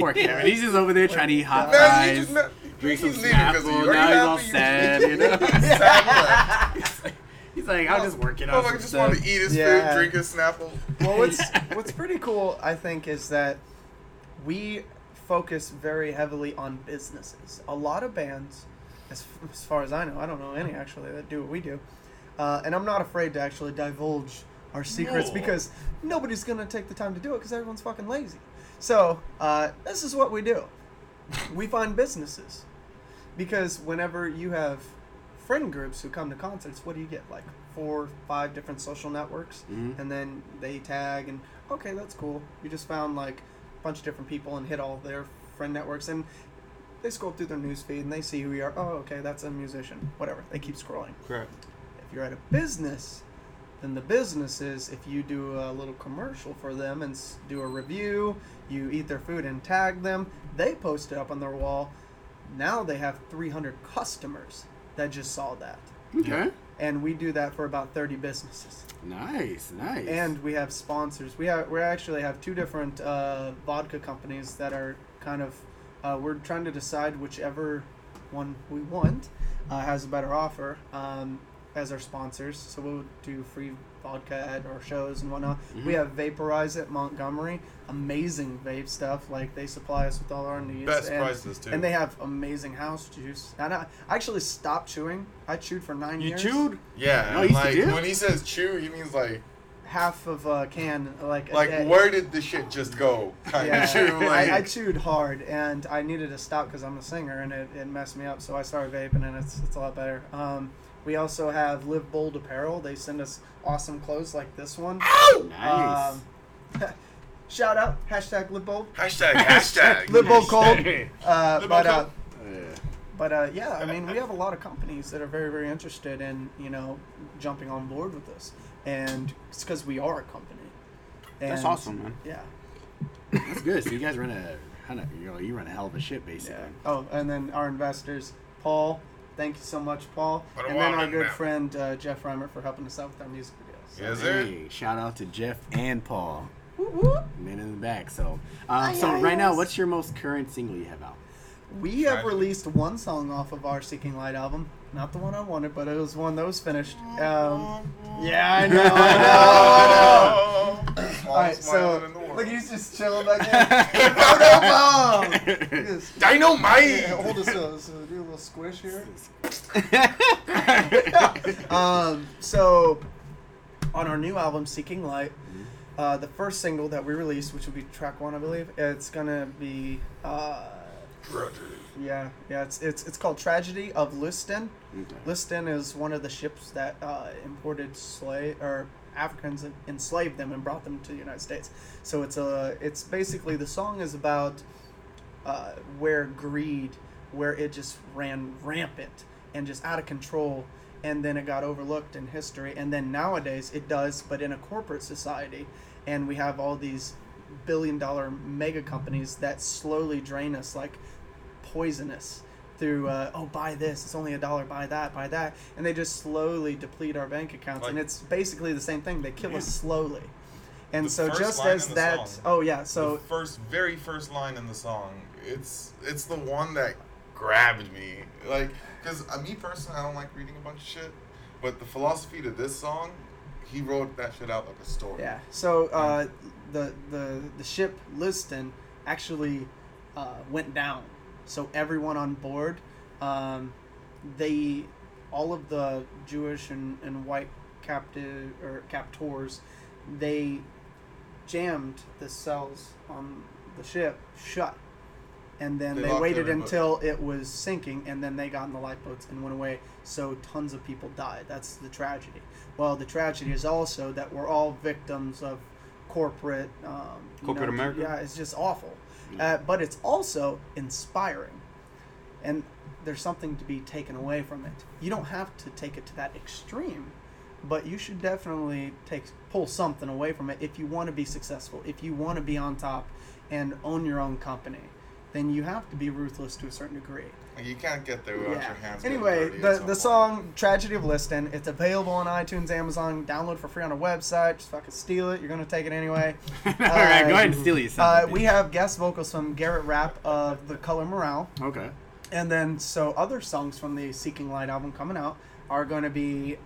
poor Kevin. He's just over there trying to eat hot fries. Drink some Snapple. Now he's all sad, you know? He's like, I'll just work it out. I just want to eat his food, drink his Snapple. Well, what's pretty cool, I think, is that we focus very heavily on businesses. A lot of bands, as far as I know, I don't know any actually that do what we do. And I'm not afraid to actually divulge our secrets because nobody's going to take the time to do it because everyone's fucking lazy. So this is what we do. We find businesses because whenever you have friend groups who come to concerts, what do you get? Like 4 or 5 different social networks, and then they tag, and okay, that's cool. You just found like a bunch of different people and hit all their friend networks, and they scroll through their newsfeed and they see who we are. Oh, okay, that's a musician. Whatever. They keep scrolling. Correct. If you're at a business, then the business is if you do a little commercial for them and do a review, you eat their food and tag them. They post it up on their wall. Now they have 300 customers. That just saw that. Okay. And we do that for about 30 businesses. Nice. And we have sponsors. We actually have 2 different vodka companies that are kind of, we're trying to decide whichever one we want has a better offer as our sponsors. So we'll do free vodka at our shows and whatnot. Mm-hmm. We have Vaporize at Montgomery. Amazing vape stuff. Like, they supply us with all our needs. Best prices, too. And they have amazing house juice. And I actually stopped chewing. I chewed for 9 years. You chewed? Yeah. No, when he says chew, he means, like... half of a can, like... Like, where did the shit just go? Kind of chew, like... I chewed hard, and I needed to stop because I'm a singer, and it messed me up, so I started vaping, and it's a lot better. We also have Live Bold Apparel. They send us awesome clothes like this one. Ow! Nice. Shout out. Hashtag Live Bold. Hashtag. Live Bold Cold. I mean, we have a lot of companies that are very, very interested in, you know, jumping on board with us. And it's because we are a company. And that's awesome, man. Yeah. That's good. So you guys run you run a hell of a ship, basically. Yeah. Oh, and then our investors, Paul. Thank you so much, Paul. And then our good friend, Jeff Reimer, for helping us out with our music videos. So. Yes, sir. Hey, shout out to Jeff and Paul. Woo-woo. Men in the back. So right now, what's your most current single you have out? We have released one song off of our Seeking Light album. Not the one I wanted, but it was one that was finished. Yeah, I know. All right, so... Look, he's just chilling back there. Dynamite! Yeah, hold this up. So do a little squish here. So, on our new album, Seeking Light, the first single that we released, which will be track 1, I believe, it's going to be... Grudges. Yeah. It's called Tragedy of Liston. Okay. Liston is one of the ships that imported Africans and enslaved them and brought them to the United States. So it's basically, the song is about where greed, where it just ran rampant and just out of control, and then it got overlooked in history, and then nowadays it does, but in a corporate society, and we have all these billion-dollar mega companies that slowly drain us like poisonous through buy this, it's only $1, buy that, and they just slowly deplete our bank accounts, and it's basically the same thing. They kill us slowly. And the so just as that song, the very first line in the song, it's the one that grabbed me, like, because me personally, I don't like reading a bunch of shit, but the philosophy to this song, he wrote that shit out like a story. Yeah. So the ship Liston actually went down. So everyone on board, all of the Jewish and white captors, they jammed the cells on the ship shut, and then they waited until it was sinking, and then they got in the lifeboats and went away. So tons of people died. That's the tragedy. Well, the tragedy is also that we're all victims of corporate... corporate America? Yeah, it's just awful. Yeah. But it's also inspiring. And there's something to be taken away from it. You don't have to take it to that extreme, but you should definitely pull something away from it if you want to be successful, if you want to be on top and own your own company. Then you have to be ruthless to a certain degree. You can't get there without your hands. Anyway, the song "Tragedy of Liston," it's available on iTunes, Amazon. Download for free on our website. Just fucking steal it. You're gonna take it anyway. All right, go ahead and steal it. We have guest vocals from Garrett Rapp of The Color Morale. Okay. And then other songs from the Seeking Light album coming out are going to be.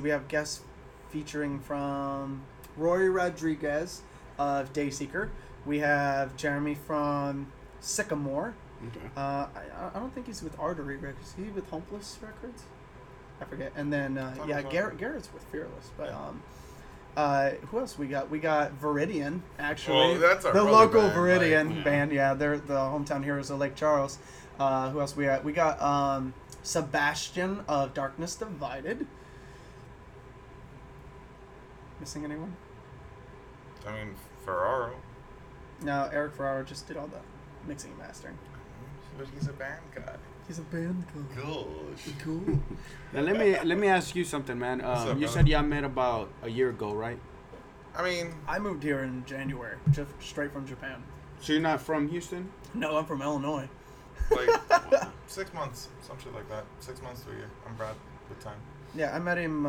We have guests featuring from Rory Rodriguez of Dayseeker. We have Jeremy from Sycamore. Okay. I don't think he's with Artery Records. Is he with Hopeless Records? I forget. And then, Garrett's with Fearless. But who else we got? We got Viridian, actually. Oh, that's our local band. Viridian band. Yeah, they're the hometown heroes of Lake Charles. Who else we got? We got Sebastian of Darkness Divided. Missing anyone? I mean, Ferraro. No, Eric Ferraro just did all the mixing and mastering. But he's a band guy. Gosh. Cool. Now let me ask you something, man. You said y'all met about a year ago, right? I mean, I moved here in January, just straight from Japan. So you're not from Houston? No, I'm from Illinois. 6 months, some shit like that. 6 months to a year. I'm Brad with time. Yeah, I met him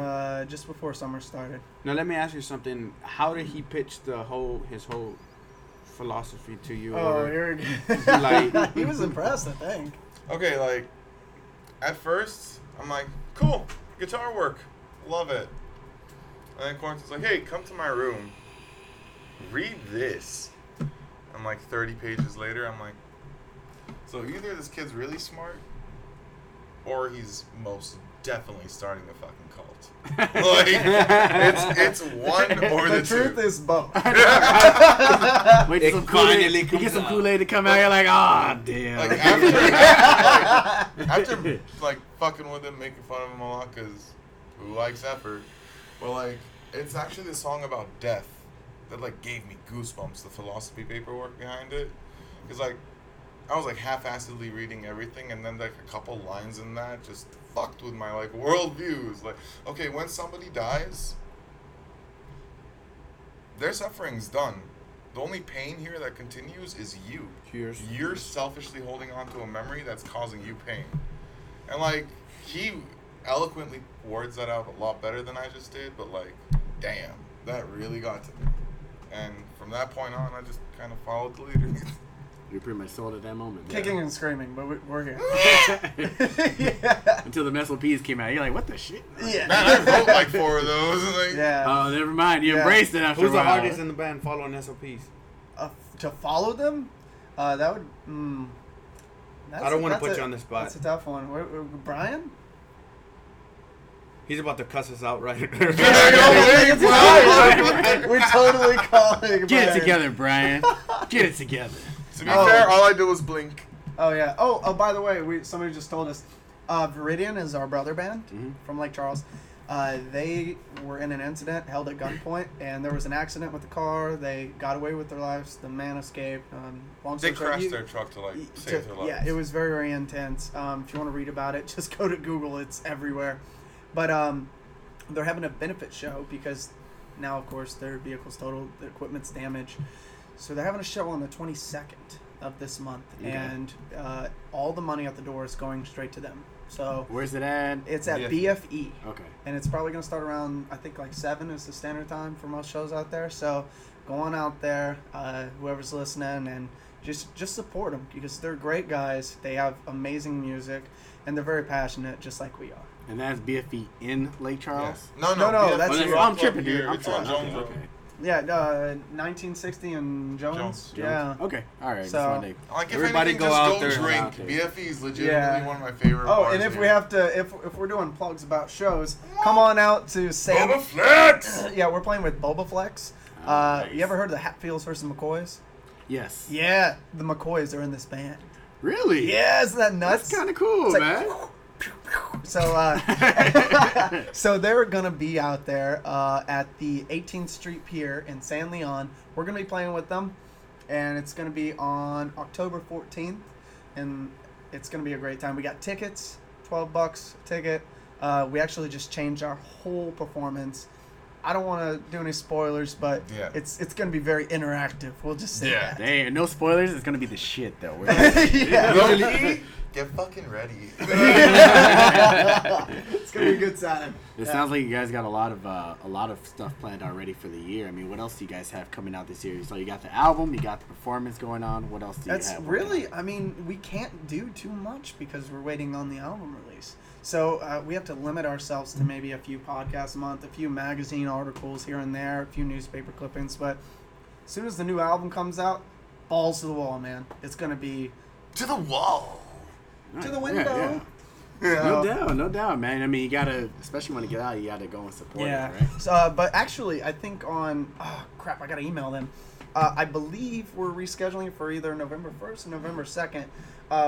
just before summer started. Now let me ask you something. How did he pitch his whole philosophy to you? Eric. He was impressed, I think. Okay, at first, I'm like, cool, guitar work, love it. And then Corrington's like, hey, come to my room, read this. And 30 pages later, I'm like, so either this kid's really smart, or he's most definitely starting a fucking cult. It's one or the two. The truth is both. Wait, you get some Kool-Aid to come out, you're like, ah, damn. After fucking with him, making fun of him a lot, because who likes effort? Well, it's actually the song about death that, gave me goosebumps, the philosophy paperwork behind it. Because, I was, half-assedly reading everything, and then, a couple lines in that just fucked with my, worldviews. Okay, when somebody dies, their suffering's done. The only pain here that continues is you. Cheers. You're selfishly holding on to a memory that's causing you pain. And, he eloquently words that out a lot better than I just did, but, damn, that really got to me. And from that point on, I just kind of followed the leader. You pretty much sold at that moment. Kicking and screaming, but we're here. Until the SLPs came out. You're like, what the shit? Yeah. Man, I wrote 4 of those. Yeah. Oh, never mind. You embraced it after a while. Who's the hardest in the band following SLPs? To follow them? That would... I don't want to put you on the spot. That's a tough one. Brian? He's about to cuss us out right there. We're totally calling Brian. Get it together, Brian. Get it together. To be fair, all I did was blink. Oh yeah. Oh, by the way, somebody just told us, Viridian is our brother band from Lake Charles. They were in an incident, held at gunpoint, and there was an accident with the car. They got away with their lives. The man escaped. They crashed their truck to save their lives. Yeah, it was very, very intense. If you want to read about it, just go to Google. It's everywhere. But they're having a benefit show because now, of course, their vehicle's totaled, their equipment's damaged. So they're having a show on the 22nd of this month, and all the money at the door is going straight to them. So where's it at? It's at BFE. Okay. And it's probably going to start around, I think, 7 is the standard time for most shows out there. So go on out there, whoever's listening, and just support them because they're great guys. They have amazing music, and they're very passionate, just like we are. And that's BFE in Lake Charles? Yes. No. That's I'm tripping, dude. I'm tripping. Okay. Yeah, 1960 and Jones. Yeah. Okay. All right. So, everybody go out there. Drink. BFE is legitimately one of my favorite bars. Oh, and if we have to, if we're doing plugs about shows, come on out to San Boba Flex. Yeah, we're playing with Boba Flex. Nice. You ever heard of the Hatfields versus McCoys? Yes. Yeah, the McCoys are in this band. Really? Yeah, isn't that nuts? That's kind of cool, man. So, so they're gonna be out there at the 18th Street Pier in San Leon. We're gonna be playing with them, and it's gonna be on October 14th, and it's gonna be a great time. We got tickets, $12 a ticket. We actually just changed our whole performance. I don't want to do any spoilers, but it's going to be very interactive. We'll just say that. Dang, no spoilers. It's going to be the shit, though. Really? Get fucking ready. It's going to be a good time. It sounds like you guys got a lot of stuff planned already for the year. I mean, what else do you guys have coming out this year? So you got the album, you got the performance going on. What else do you have? We can't do too much because we're waiting on the album release. So we have to limit ourselves to maybe a few podcasts a month, a few magazine articles here and there, a few newspaper clippings. But as soon as the new album comes out, balls to the wall, man. It's going to be... To the wall. Right. To the window. Yeah. So, no doubt, man. I mean, you got to, especially when you get out, you got to go and support it, right? So, but actually, I think I got to email them. I believe we're rescheduling for either November 1st or November 2nd.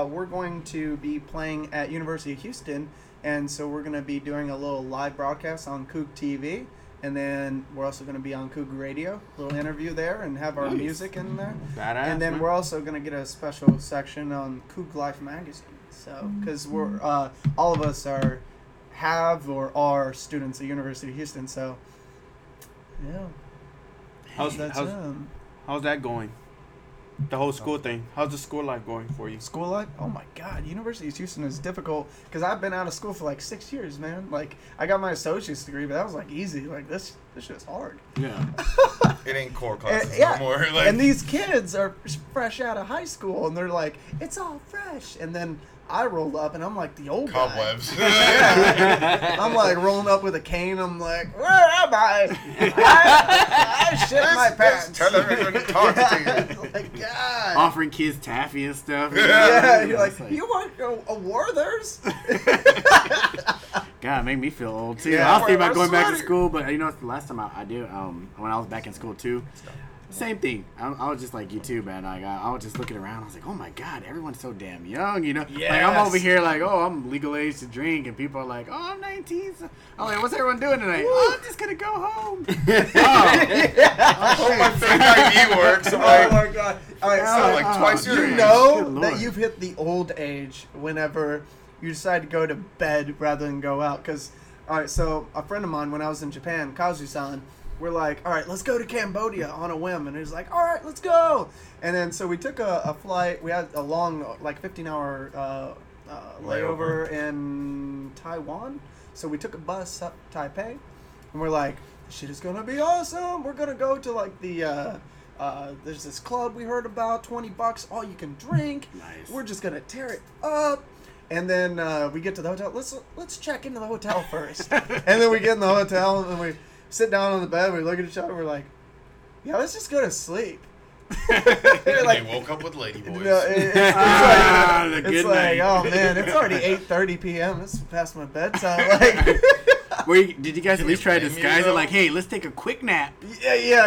We're going to be playing at University of Houston. And so we're going to be doing a little live broadcast on Kook TV. And then we're also going to be on Kook Radio, a little interview there, and have our music in there. Badass, and then we're also going to get a special section on Kook Life magazine. So, because we're all of us are students at University of Houston. So, yeah. How's that going? The whole school thing. How's the school life going for you? School life? Oh, my God. University of Houston is difficult because I've been out of school for 6 years, man. I got my associate's degree, but that was, easy. This shit's hard. Yeah. It ain't core classes anymore. And these kids are fresh out of high school, and they're like, it's all fresh. And then I rolled up, and I'm like the old guy. Cobwebs. I'm rolling up with a cane. I'm like, where am I? I shit my pants. Tell everyone to talk to you. God. Offering kids taffy and stuff. Yeah. You're you want a Werther's? God, make me feel old, too. Yeah, I was thinking about going back to school, but, it's the last time I did, when I was back in school, too. Same thing. I was just like you too, man. I was just looking around. I was like, oh my God, everyone's so damn young, Yes. I'm over here I'm legal age to drink, and people are like, oh, I'm 19. So I'm like, what's everyone doing tonight? Oh, I'm just gonna go home. I hope my fake ID works. Oh my God. All right, so twice your age. You know that you've hit the old age whenever you decide to go to bed rather than go out. Because so a friend of mine when I was in Japan, Kazu-san. We're like, all right, let's go to Cambodia on a whim. And he's like, all right, let's go. And then so we took a flight. We had a long, 15-hour layover in Taiwan. So we took a bus up to Taipei. And we're like, this shit is going to be awesome. We're going to go to, there's this club we heard about, $20, all you can drink. Nice. We're just going to tear it up. And then we get to the hotel. Let's check into the hotel first. And then we get in the hotel, and we sit down on the bed, we look at each other, we're like, yeah, let's just go to sleep. They woke up with ladyboys. No, it's like, oh man, it's already 8:30 p.m. It's past my bedtime. Did you guys at least try to disguise it? Like, hey, let's take a quick nap. Yeah,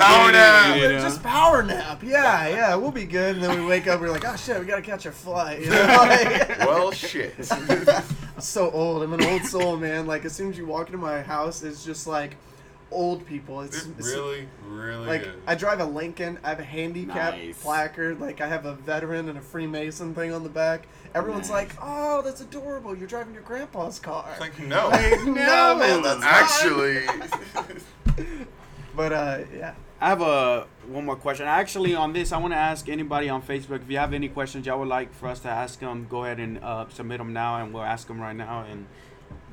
power nap. Just power nap. Yeah, we'll be good. And then we wake up, we're like, oh shit, we gotta catch a flight. You know? Like, well, shit. I'm so old. I'm an old soul, man. Like, as soon as you walk into my house, it's just like old people. It really is. I drive a Lincoln. I have a handicap placard. Like, I have a veteran and a Freemason thing on the back. Everyone's like, "Oh, that's adorable! You're driving your grandpa's car." It's like, no, no, man, that's actually. But yeah. I have one more question. Actually, on this, I want to ask anybody on Facebook, if you have any questions y'all would like for us to ask them, go ahead and submit them now, and we'll ask them right now, and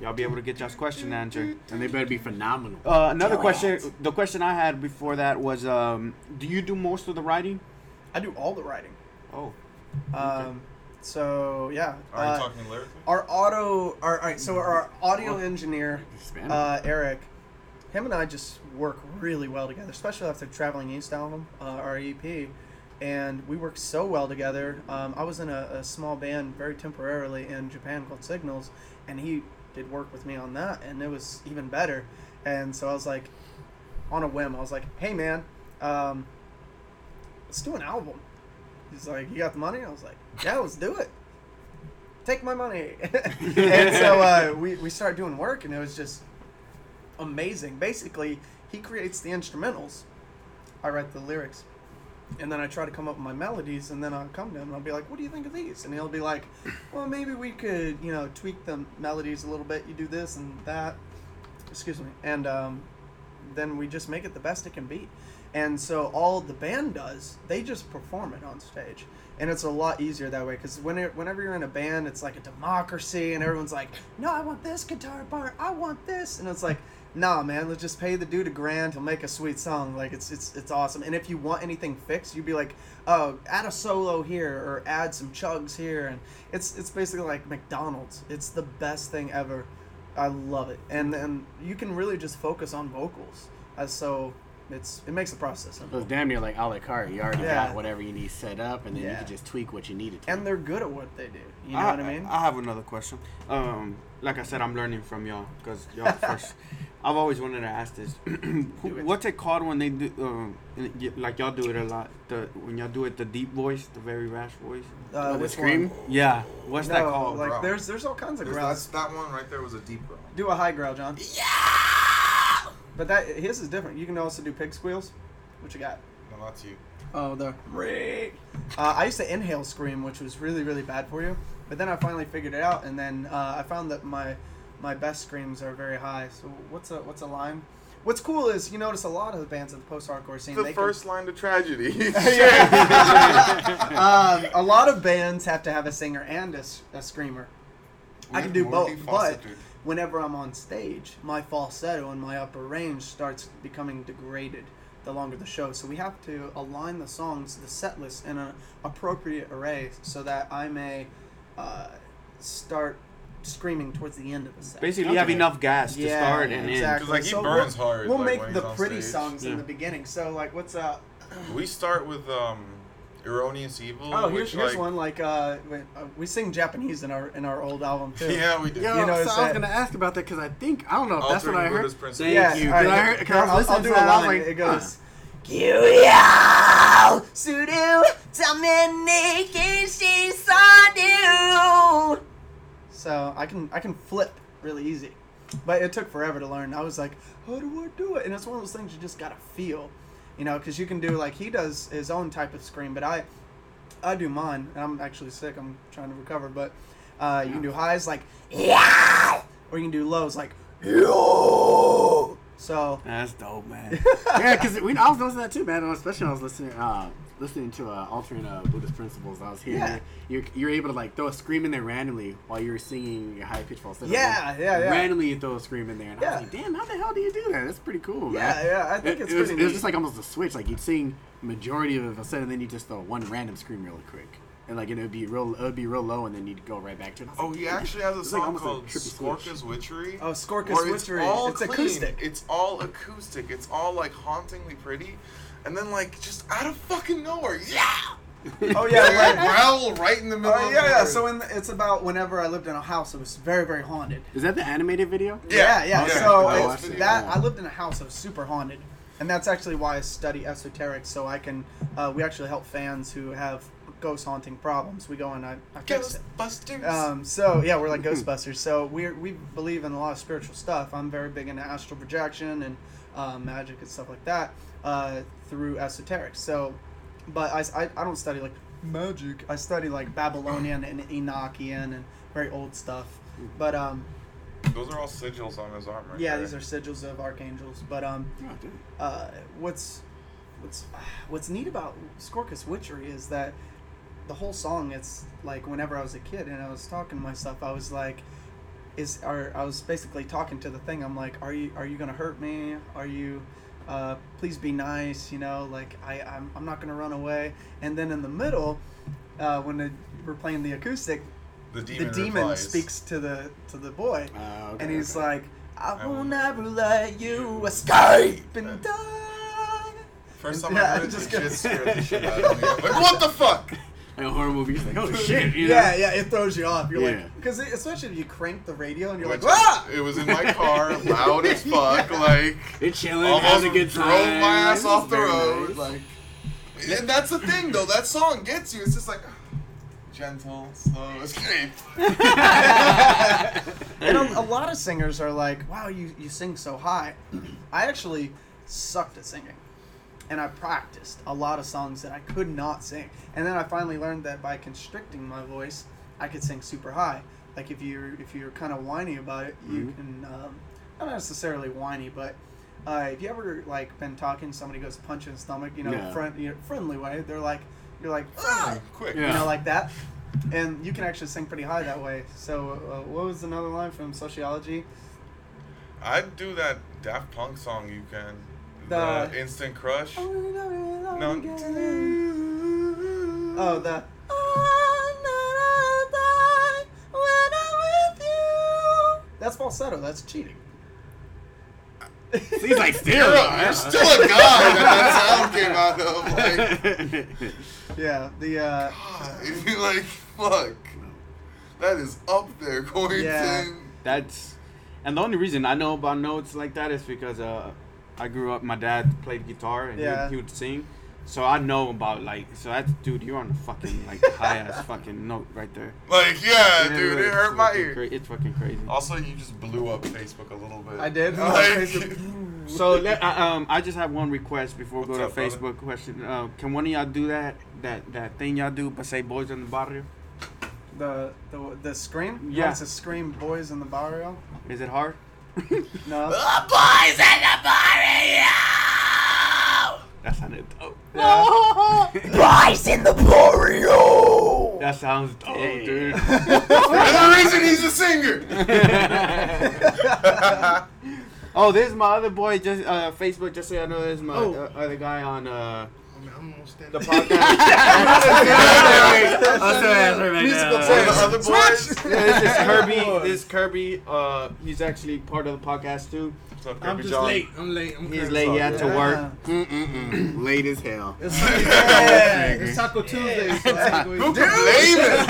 y'all be able to get y'all's question answered. And they better be phenomenal. Another question, the question I had before that was, do you do most of the writing? I do all the writing. Oh. Okay. So, yeah. Are you talking lyrically? Our audio engineer, Eric, him and I just work really well together, especially after Traveling East album, our EP, and we work so well together. I was in a small band very temporarily in Japan called Signals, and he did work with me on that, and it was even better. And so I was like, on a whim, I was like, hey man, let's do an album. He's like, you got the money? I was like, yeah, let's do it. Take my money. And so we started doing work, and it was just amazing. Basically, he creates the instrumentals, I write the lyrics, and then I try to come up with my melodies, and then I'll come to him and I'll be like, what do you think of these? And he'll be like, well, maybe we could, you know, tweak the melodies a little bit, you do this and that, excuse me, and then we just make it the best it can be. And so all the band does, they just perform it on stage. And it's a lot easier that way, because whenever you're in a band, it's like a democracy, and everyone's like, no, I want this guitar part, I want this, and it's like, nah, man, let's just pay the dude $1,000. He'll make a sweet song. Like, it's awesome. And if you want anything fixed, you'd be like, oh, add a solo here or add some chugs here. And it's basically like McDonald's. It's the best thing ever. I love it. And you can really just focus on vocals. So it makes the process simple. It's damn near like a la carte. You already got whatever you need set up, and then you can just tweak what you needed to. And they're good at what they do. You know what I mean? I have another question. Like I said, I'm learning from y'all, because y'all first. I've always wanted to ask this. What's it called when they do, like y'all do it a lot, when y'all do it, the deep voice, the very rash voice? The scream? One? Yeah. What's that called? Like, there's all kinds of growls. That one right there was a deep growl. Do a high growl, John. Yeah! But his is different. You can also do pig squeals. What you got? No, that's you. Oh, the... I used to inhale scream, which was really, really bad for you. But then I finally figured it out, and then I found that my best screams are very high. So what's a line? What's cool is you notice a lot of the bands in the post-hardcore scene. The first line to tragedy. A lot of bands have to have a singer and a screamer. I can do both, but whenever I'm on stage, my falsetto and my upper range starts becoming degraded the longer the show. So we have to align the songs, the set list, in an appropriate array so that I may start screaming towards the end of the set. Basically, you have enough gas to start and end. Because he burns hard. We'll make the pretty songs in the beginning. So, like, what's up? We start with Erroneous Evil. Oh, here's one. Like, we sing Japanese in our old album too. Yeah, we do. Yo, you know, so I was gonna ask about that, because I think I don't know if that's what I heard. Thank you. I'll do a line. It goes. Kyuyo, suru, tamene, kishi, sadu. So I can flip really easy, but it took forever to learn. I was like, how do I do it? And it's one of those things you just gotta feel, you know, because you can do, like, he does his own type of scream, but I do mine, and I'm actually sick. I'm trying to recover, but you can do highs like yeah, or you can do lows like yo. So that's dope, man. Yeah, because I was noticing that too, man. Especially when I was listening to Altering Buddhist Principles. I was hearing you're able to, like, throw a scream in there randomly while you're singing your high pitch falsetto. Yeah. Randomly you throw a scream in there, and I was like, damn, how the hell do you do that? That's pretty cool, man. Yeah, I think it's pretty neat. It was just like almost a switch. Like, you'd sing majority of a set, and then you just throw one random scream really quick. And, like, it would be real low, and then you'd go right back to it. Oh, he actually has a song called Scorka's Witchery. Oh, Scorka's Witchery. It's acoustic. It's all acoustic. It's all, like, hauntingly pretty. And then, like, just out of fucking nowhere, yeah! Oh yeah, like growl right in the middle. Oh yeah, yeah. So it's about whenever I lived in a house that was very, very haunted. Is that the animated video? Yeah. So I lived in a house that was super haunted, and that's actually why I study esoteric. So I can, we actually help fans who have ghost haunting problems. We go and I fix it. Ghostbusters. So yeah, we're like Ghostbusters. So we believe in a lot of spiritual stuff. I'm very big into astral projection and magic and stuff like that through esoteric. So. But I don't study, like, magic. I study, like, Babylonian and Enochian and very old stuff. But, those are all sigils on his arm, right? Yeah, these are sigils of archangels. But, what's neat about Scorka's Witchery is that the whole song, it's, like, whenever I was a kid and I was talking to myself, I was like, I was basically talking to the thing. I'm like, are you going to hurt me? Are you... please be nice, you know, like I'm not gonna run away. And then in the middle, when we're playing the acoustic, the demon speaks to the boy, and he's like, "I will never let you escape and die." First time I heard it, just scared the shit out of me. Like, what the fuck? Like a horror movie, you're like, oh shit, you know? Yeah, it throws you off. You're like, because especially if you crank the radio and you're like, ah! It was in my car, loud as fuck, like, it's chilling, almost drove my ass off the road. Nice. Like, and that's the thing though, that song gets you. It's just like gentle, slow escape. And a lot of singers are like, wow, you sing so high. I actually sucked at singing. And I practiced a lot of songs that I could not sing. And then I finally learned that by constricting my voice, I could sing super high. Like, if you're kind of whiny about it, you can, not necessarily whiny, but if you ever, like, been talking, somebody goes punch in the stomach, you know, friendly way, they're like, you're like, ah! Quick. Yeah. You know, like that. And you can actually sing pretty high that way. So what was another line from Sociology? I'd do that Daft Punk song, You Can... The Instant Crush. That's falsetto. That's cheating. He's like, still, you're still a guy. That sound came out of. Like, yeah, the. If you like, fuck, that is up there, Corrington. Yeah, that's, and the only reason I know about notes like that is because I grew up, my dad played guitar, and he would sing. So I know about, like, so that's, dude, you're on a fucking, like, high-ass fucking note right there. Like, yeah, dude, it hurt my ear. It's fucking crazy. Also, you just blew up Facebook a little bit. I did? Like, so, I just have one request before we go to Facebook question. Can one of y'all do that thing y'all do, but say Boys in the Barrio? The scream? Yeah. It's a scream, Boys in the Barrio. Is it hard? No. The Boys in the Barrio! That sounded dope. Yeah. Boys in the Barrio! That sounds dope, dude. That's the reason he's a singer! Oh, there's my other boy, just Facebook, just so I know, there's my other guy on... I'm gonna stand the podcast. This is Kirby. He's actually part of the podcast too. What's up, Kirby? I'm just John. Late. He's late. He had to work. Late as hell. It's Taco Tuesday. Who can blame it?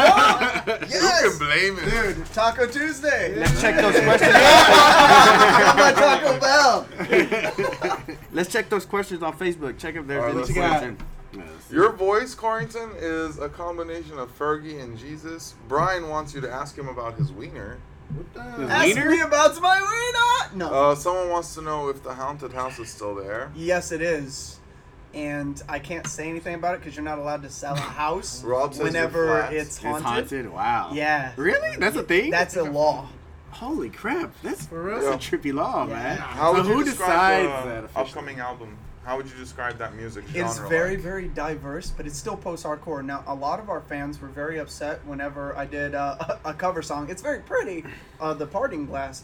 Who can blame it, dude? Taco Tuesday. Let's check those questions. I'm at Taco Bell. Let's check those questions on Facebook. Check if there's anything. Your voice, Corrington, is a combination of Fergie and Jesus. Brian wants you to ask him about his wiener. What the hell? Ask me about my wiener! No. Someone wants to know if the haunted house is still there. Yes, it is. And I can't say anything about it because you're not allowed to sell a house whenever it's haunted. It's haunted? Wow. Yeah. Really? That's a thing? That's a law. Holy crap. That's for real. That's a trippy law, man. How would you describe that upcoming album? How would you describe that music genre? It's very, very diverse, but it's still post-hardcore. Now, a lot of our fans were very upset whenever I did a cover song. It's very pretty, The Parting Glass.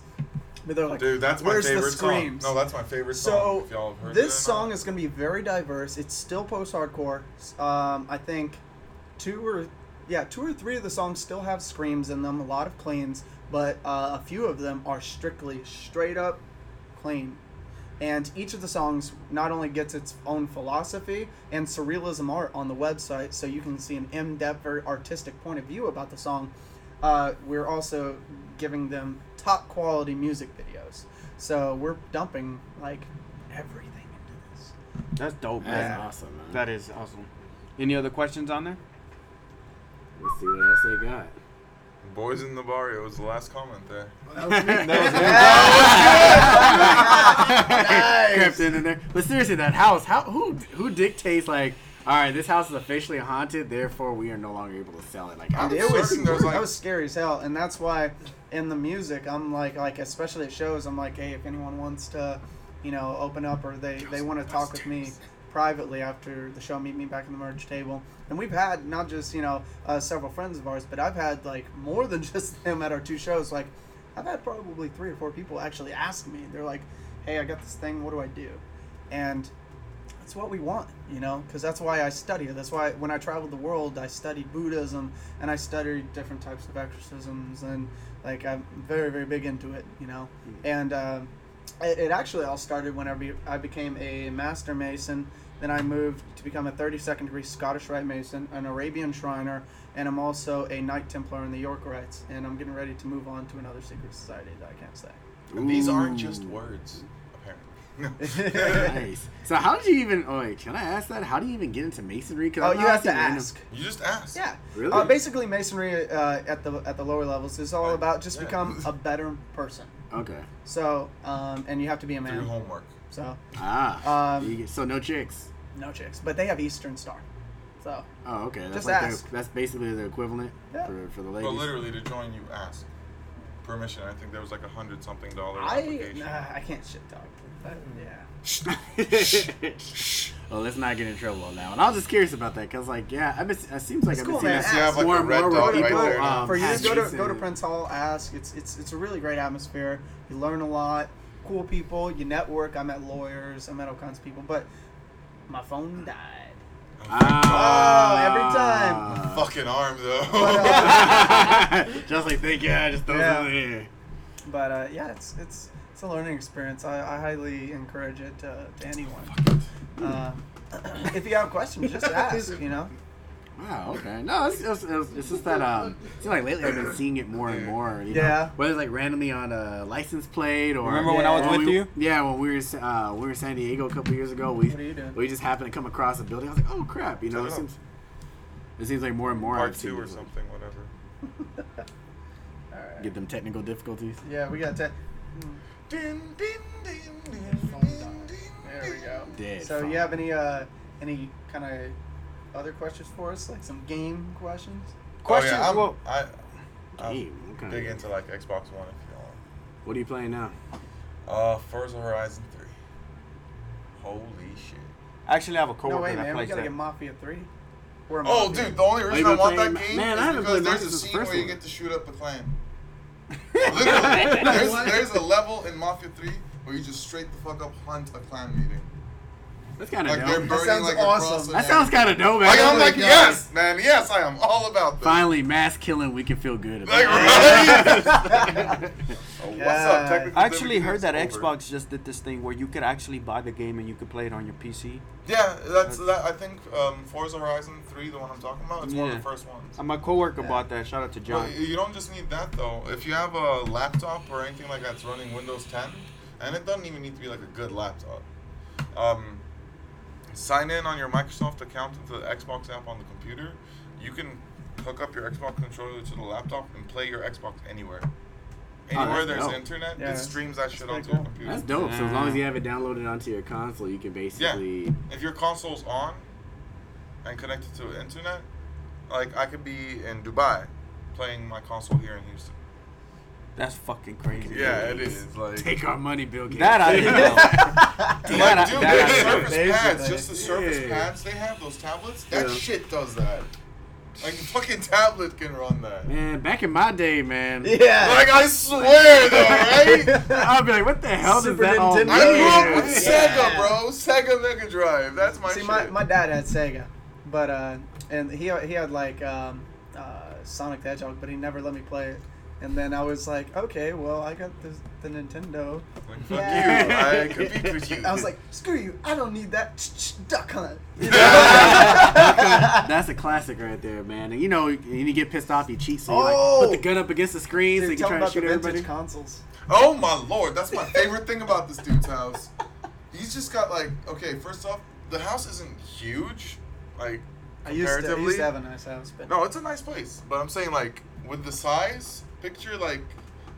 But they're like, dude, that's my favorite song. No, that's my favorite song. If y'all have heard this song is going to be very diverse. It's still post-hardcore. I think two or three of the songs still have screams in them, a lot of cleans, but a few of them are strictly straight up clean. And each of the songs not only gets its own philosophy and surrealism art on the website, so you can see an in-depth or artistic point of view about the song. We're also giving them top quality music videos. So we're dumping like everything into this. That's dope. That's awesome, man. That is awesome. Any other questions on there? Let's see what else they got. Boys in the Barrio was the last comment there. Well, that was me. That was me. Crept in there. But seriously, that house. Who dictates like? All right, this house is officially haunted. Therefore, we are no longer able to sell it. Like that was scary as hell, and that's why in the music, I'm like especially at shows, I'm like, hey, if anyone wants to, open up or they want to talk with me privately after the show, meet me back in the merge table. And we've had not just several friends of ours, but I've had like more than just them at our two shows. Like I've had probably 3 or 4 people actually ask me. They're like, hey, I got this thing, what do I do? And that's what we want, because that's why I study it. That's why when I traveled the world, I studied Buddhism and I studied different types of exorcisms, and like I'm very, very big into it, and it actually all started whenever I became a Master Mason. Then I moved to become a 32nd degree Scottish Rite Mason, an Arabian Shriner, and I'm also a Knight Templar in the York Rites. And I'm getting ready to move on to another secret society that I can't say. Ooh. These aren't just words, apparently. Nice. So how did you even... Oh, wait, can I ask that? How do you even get into masonry? Oh, you have to ask. You just ask. Yeah. Really? Basically, masonry at the lower levels is all about just become a better person. Okay. So, and you have to be a man. Through homework. So. So no chicks. No chicks, but they have Eastern Star. So. Oh, okay. That's just like ask. That's basically the equivalent for the ladies. But literally, to join, you ask permission. I think there was like $100-something application. I can't shit talk. But, yeah. Well, let's not get in trouble on that one. I was just curious about that because, it seems like I've been seeing that more and more people. For you, go to Prince Hall, ask. It's a really great atmosphere. You learn a lot. Cool people. You network. I met lawyers. I met all kinds of people. But my phone died. Every time. Fucking arm, though. Just like, thank you. I just throw it in there. But, it's a learning experience. I highly encourage it to anyone. If you have questions, just ask. Wow. Okay. No, it's just that. It's like lately I've been seeing it more and more. Whether it's like randomly on a license plate or. Remember when I was with you? Yeah, when we were in San Diego a couple years ago, we just happened to come across a building. I was like, oh crap! It seems like more and more. Part 2 or something, whatever. All right. Get them technical difficulties. Yeah, we got tech. Din, din, din, din, din, din, there we go. Dead so phone. You have any kind of other questions for us, like some game questions? Questions? Oh, yeah, I'm big into like Xbox One if you want. What are you playing now? Forza Horizon 3. Holy shit! Actually, I have a coworker that plays that. We gotta get Mafia 3. Dude, the only reason I want that game is because there's a scene where you get to shoot up a plane. Literally, there's a level in Mafia 3 where you just straight the fuck up hunt a clan meeting. That's kind of dope. That sounds awesome. That sounds kind of dope, man. I'm like, yes, man. Yes, I am all about this. Finally, mass killing, we can feel good about it. Right? What's up? I actually heard that Xbox just did this thing where you could actually buy the game and you could play it on your PC. Yeah, that's I think Forza Horizon 3, the one I'm talking about, it's one of the first ones. And my coworker bought that. Shout out to John. Well, you don't just need that, though. If you have a laptop or anything like that's running Windows 10, and it doesn't even need to be like a good laptop, sign in on your Microsoft account to the Xbox app on the computer. You can hook up your Xbox controller to the laptop and play your Xbox anywhere. Anywhere there's internet, it streams that shit onto your computer. That's dope. So as long as you have it downloaded onto your console, you can basically... Yeah. If your console's on and connected to the internet, like I could be in Dubai playing my console here in Houston. That's fucking crazy. Yeah, it is. Like, take our money, Bill Gates. That I didn't know. Surface pads, they have those tablets. That shit does that. Like, the fucking tablet can run that. Man, back in my day, man. Yeah. Like, I swear, though, right? I'll be like, what the hell Super is that Nintendo? I grew up with Sega, bro. Sega Mega Drive. That's my shit. See, my dad had Sega. But, and he had, like, Sonic the Hedgehog, but he never let me play it. And then I was like, okay, well, I got the Nintendo. Like, fuck you. I compete with you. I was like, screw you. I don't need that. Duck hunt. You know? That's a classic right there, man. And you know, when you get pissed off, you cheat. So you like, put the gun up against the screen so you can try to shoot everybody. Consoles. Oh, my Lord. That's my favorite thing about this dude's house. He's just got, like, okay, first off, the house isn't huge. Like, comparatively. I used to have a nice house. But no, it's a nice place. But I'm saying, like, with the size... Picture like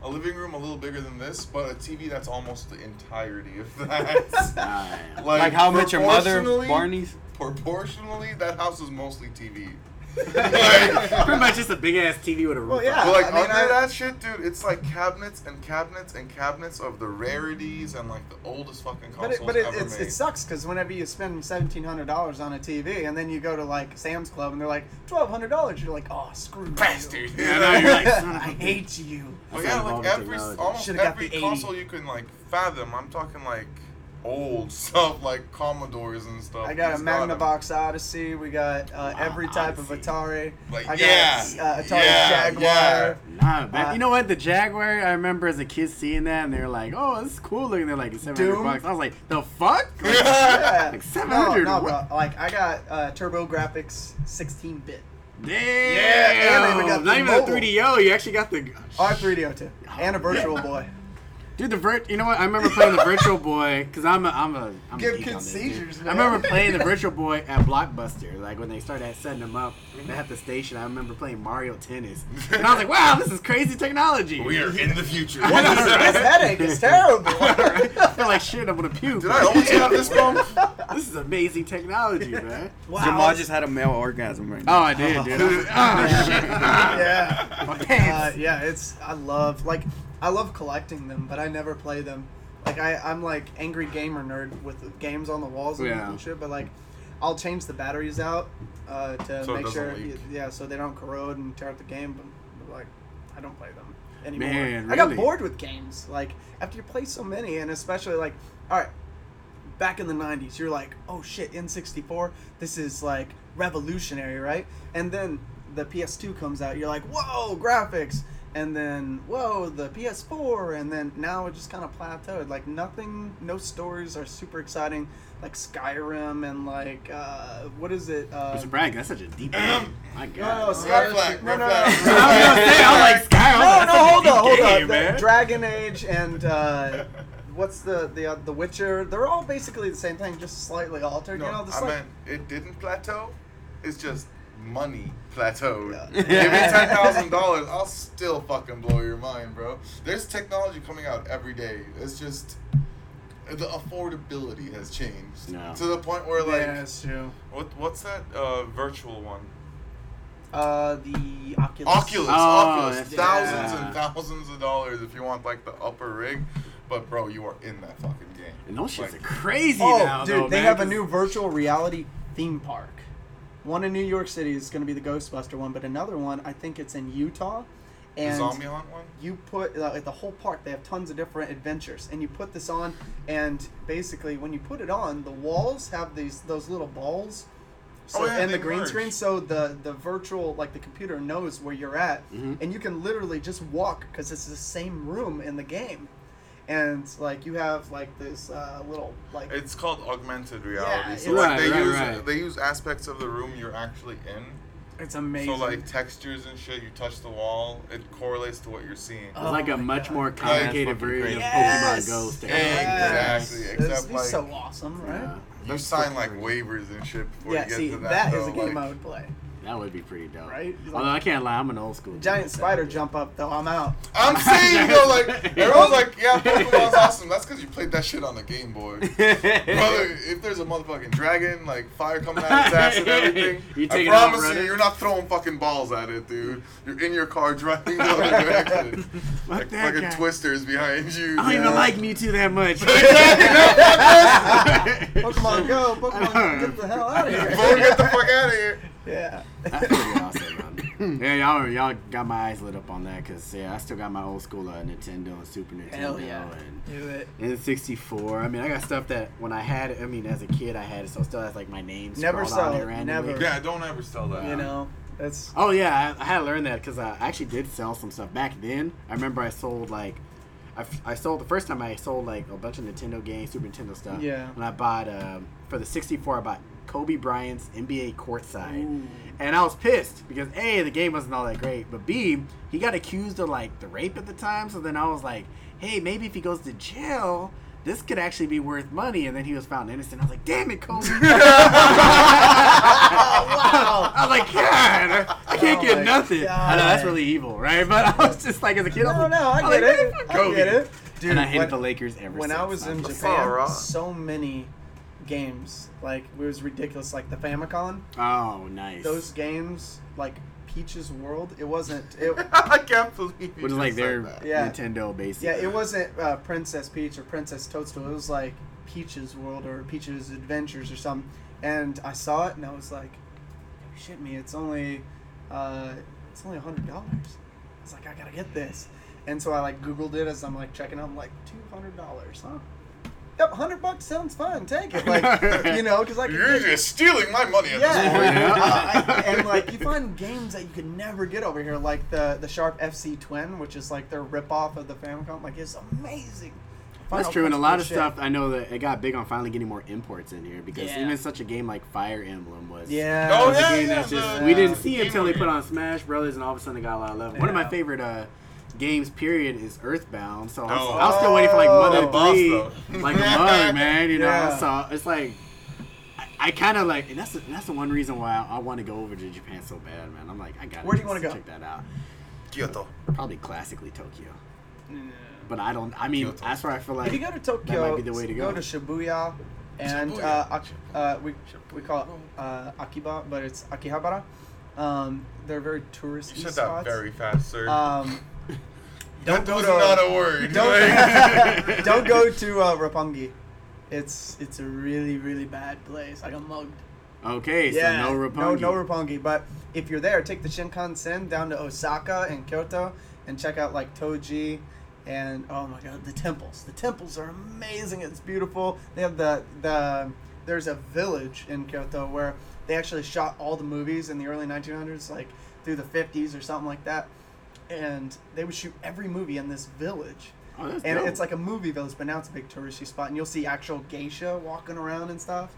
a living room a little bigger than this, but a TV that's almost the entirety of that. Like how much your mother, Barney's? Proportionally, that house is mostly TV. Like, pretty much just a big ass TV with a roof. Well, yeah. But like under that shit, dude, it's like cabinets and cabinets and cabinets of the rarities and like the oldest fucking consoles ever made. It sucks because whenever you spend $1,700 on a TV and then you go to like Sam's Club and they're like $1,200, you're like, oh screw bastard. You. Yeah, no, you're like, son, I hate you. Well, yeah, like almost every console you can like fathom. I'm talking like old stuff like Commodores and stuff. I got a Magnavox Odyssey. We got every type of Atari. Like, I got Atari Jaguar. Yeah. Nah, man, you know what? The Jaguar, I remember as a kid seeing that, and they were like, oh, this is cool looking. They're like, it's $700. I was like, the fuck? Like, like 700. No, bro. Like, I got TurboGrafx 16-bit. Damn. Yeah, and not even the 3DO. You actually got the... Oh, 3DO, too. And a Virtual Boy. Dude, you know what? I remember playing the Virtual Boy because I'm give kids seizures. Man. I remember playing the Virtual Boy at Blockbuster, like when they started setting them up at the station. I remember playing Mario Tennis, and I was like, "Wow, this is crazy technology. We are in the future. What is that? This headache is terrible. I feel like shit. I'm gonna puke. Did I almost have this phone? This is amazing technology, man. Wow. Jamal just had a male orgasm right now. Oh, I did, dude. I love collecting them, but I never play them. Like, I'm like angry gamer nerd with games on the walls and shit, but like, I'll change the batteries out to make sure, so they don't corrode and tear up the game, but like, I don't play them anymore. Man, really? I got bored with games, like, after you play so many, and especially like, alright, back in the 90s, you're like, oh shit, N64, this is like revolutionary, right? And then the PS2 comes out, you're like, whoa, graphics! And then, whoa, the PS4, and then now it just kind of plateaued. Like, no stories are super exciting, like Skyrim and, like, what is it? Mr. Bragg, that's such a deep game. My God. No, Skyrim. I was like, Skyrim. No, hold on, man. Dragon Age and, what's the Witcher? They're all basically the same thing, just slightly altered. No, you know, it didn't plateau. It's just... money plateaued. Give me $10,000, I'll still fucking blow your mind, bro. There's technology coming out every day. It's just the affordability has changed to the point where like that's true. What's that virtual one? The Oculus. Oculus. Thousands and thousands of dollars if you want like the upper rig. But, bro, you are in that fucking game. And those shits are crazy now, dude, though, they have a new virtual reality theme park. One in New York City is going to be the Ghostbuster one, but another one, I think it's in Utah. And the zombie hunt one? You put, like, the whole park, they have tons of different adventures. And you put this on, and basically, when you put it on, the walls have those little balls and the green screen. So the virtual, like, the computer knows where you're at. Mm-hmm. And you can literally just walk, because it's the same room in the game. And, like, you have, like, this little, like... It's called augmented reality. Yeah, so, like, they use aspects of the room you're actually in. It's amazing. So, like, textures and shit, you touch the wall, it correlates to what you're seeing. It's like a much more complicated version of Pokemon Go. Exactly. Except, like... It's so awesome, right? Yeah. You sign, like, waivers and shit before you get to that. Yeah, see, that is a game I would play. That would be pretty dope. Right? Like, although I can't lie, I'm an old school. Giant spider jump up, though. I'm out. I'm saying, though, like, everyone's like, yeah, Pokemon's awesome. That's because you played that shit on the Game Boy. Brother, if there's a motherfucking dragon, like, fire coming out of its ass and everything, I promise you're not throwing fucking balls at it, dude. You're in your car driving the other direction. Like, fucking guy. Twisters behind you. I don't even like Mewtwo that much. Pokemon Go, Pokemon, get the hell out of here. Pokemon, get the fuck out of here. Yeah. That's pretty awesome. Yeah, y'all got my eyes lit up on that because I still got my old school Nintendo and Super Nintendo and N64. I mean, I got stuff that when I had it, I mean, as a kid I had it, so it still has like my name. Never sell it. Randomly. Never. Yeah, don't ever sell that. You know. That's... Oh, yeah. I had to learn that because I actually did sell some stuff back then. I remember I sold, like... I sold... The first time I sold, like, a bunch of Nintendo games, Super Nintendo stuff. Yeah. And I bought... for the 64, I bought Kobe Bryant's NBA Courtside. Ooh. And I was pissed because, A, the game wasn't all that great. But, B, he got accused of, like, the rape at the time. So then I was like, hey, maybe if he goes to jail... this could actually be worth money. And then he was found innocent. I was like, damn it, Kobe. Oh, wow. I was like, God, I can't get nothing. God. I know, that's really evil, right? But I was just like, as a kid, I get it. Dude, and I hated the Lakers ever since. When I was in Japan, so many games, like, it was ridiculous. Like, the Famicom. Oh, nice. Those games, like... Peach's World. It wasn't. I can't believe it was like their Nintendo basically. Yeah, it wasn't Princess Peach or Princess Toadstool. It was like Peach's World or Peach's Adventures or something. And I saw it and I was like, "Shit, me! It's only $100." It's like I gotta get this. And so I like Googled it as I'm like checking out. I'm like $200, huh? Yep, $100 sounds fun. Take it, like you know, because like you're just stealing my money at this point. And like you find games that you could never get over here, like the Sharp FC Twin, which is like their ripoff of the Famicom. Like it's amazing. That's true, and a lot of stuff I know that it got big on finally getting more imports in here because even such a game like Fire Emblem was. Yeah. Oh yeah. We didn't see it until they put on Smash Brothers, and all of a sudden it got a lot of love. Yeah. One of my favorite. Games period is Earthbound, so I was still waiting for like Mother 3, like a mug, man, you know. Yeah. So it's like I kind of like, and that's the one reason why I want to go over to Japan so bad, man. I'm like, I got. Where do you want to go? Check that out. Kyoto, probably classically Tokyo. Yeah. But I don't. I mean, Kyoto. That's where I feel like if you go to Tokyo, that might be the way to go. Go to Shibuya, and we call it Akiba, but it's Akihabara. They're very touristy. You said that very fast, sir. Don't that was not a word. Don't go to Roppongi. It's a really, really bad place. I got mugged. Okay, so no Roppongi. No Roppongi. But if you're there, take the Shinkansen down to Osaka and Kyoto and check out, like, Toji and, oh, my God, the temples. The temples are amazing. It's beautiful. They have there's a village in Kyoto where they actually shot all the movies in the early 1900s, like, through the 50s or something like that. And they would shoot every movie in this village. Oh, that's dope. It's like a movie village, but now it's a big touristy spot. And you'll see actual geisha walking around and stuff.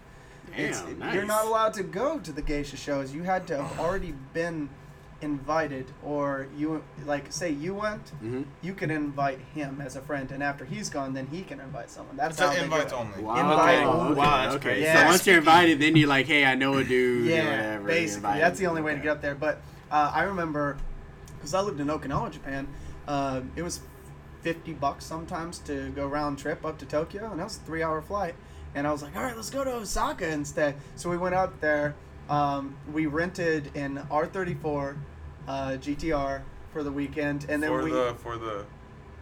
Damn, nice. You're not allowed to go to the geisha shows. You had to have already been invited, or you like say you went, you can invite him as a friend, and after he's gone, then he can invite someone. That's so how invites only. Wow. Okay. Yeah. So once you're invited, then you're like, hey, I know a dude. Yeah, or whatever. Basically, that's the only way to get up there. But I remember. Because I lived in Okinawa, Japan, it was $50 sometimes to go round trip up to Tokyo, and that was a 3-hour flight. And I was like, all right, let's go to Osaka instead. So we went out there. We rented an R34 GTR for the weekend, and then for the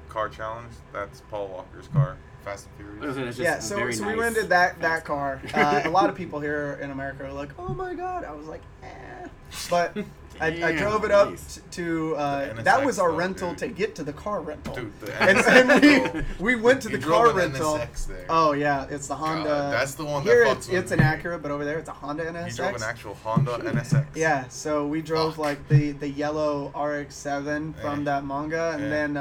car challenge. That's Paul Walker's car, Fast and Furious. Yeah, so we rented that car. A lot of people here in America are like, oh my god. I was like, eh, but. I drove it up to that was our rental to get to the car rental. Dude, and we went to the car rental. There. Oh yeah, it's the Honda. God, that's the one. Here it's an Acura, but over there it's a Honda NSX. You drove an actual Honda NSX. Yeah, so we drove like the yellow RX-7 from that manga, and then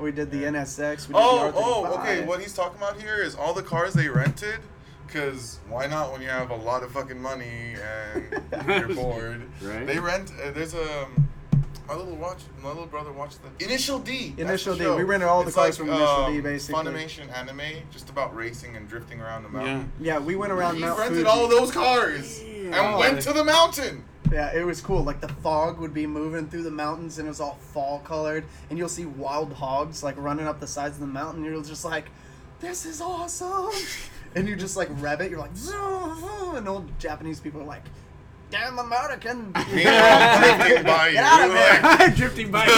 we did the NSX. We did the R35. Okay. What he's talking about here is all the cars they rented. Because why not when you have a lot of fucking money and you're bored? Right? They rent. There's a my little brother watched the Initial D. Initial D. We rented all the cars from Initial D, basically. Funimation anime, just about racing and drifting around the mountain. Yeah, we went around. He rented all those cars and went to the mountain. Yeah, it was cool. Like, the fog would be moving through the mountains, and it was all fall-colored. And you'll see wild hogs, like, running up the sides of the mountain. You're just like, this is awesome. And you just, like, rev it. You're like, zoom. And old Japanese people are like, damn American. Drifting by you. Get out of here. Drifting by you.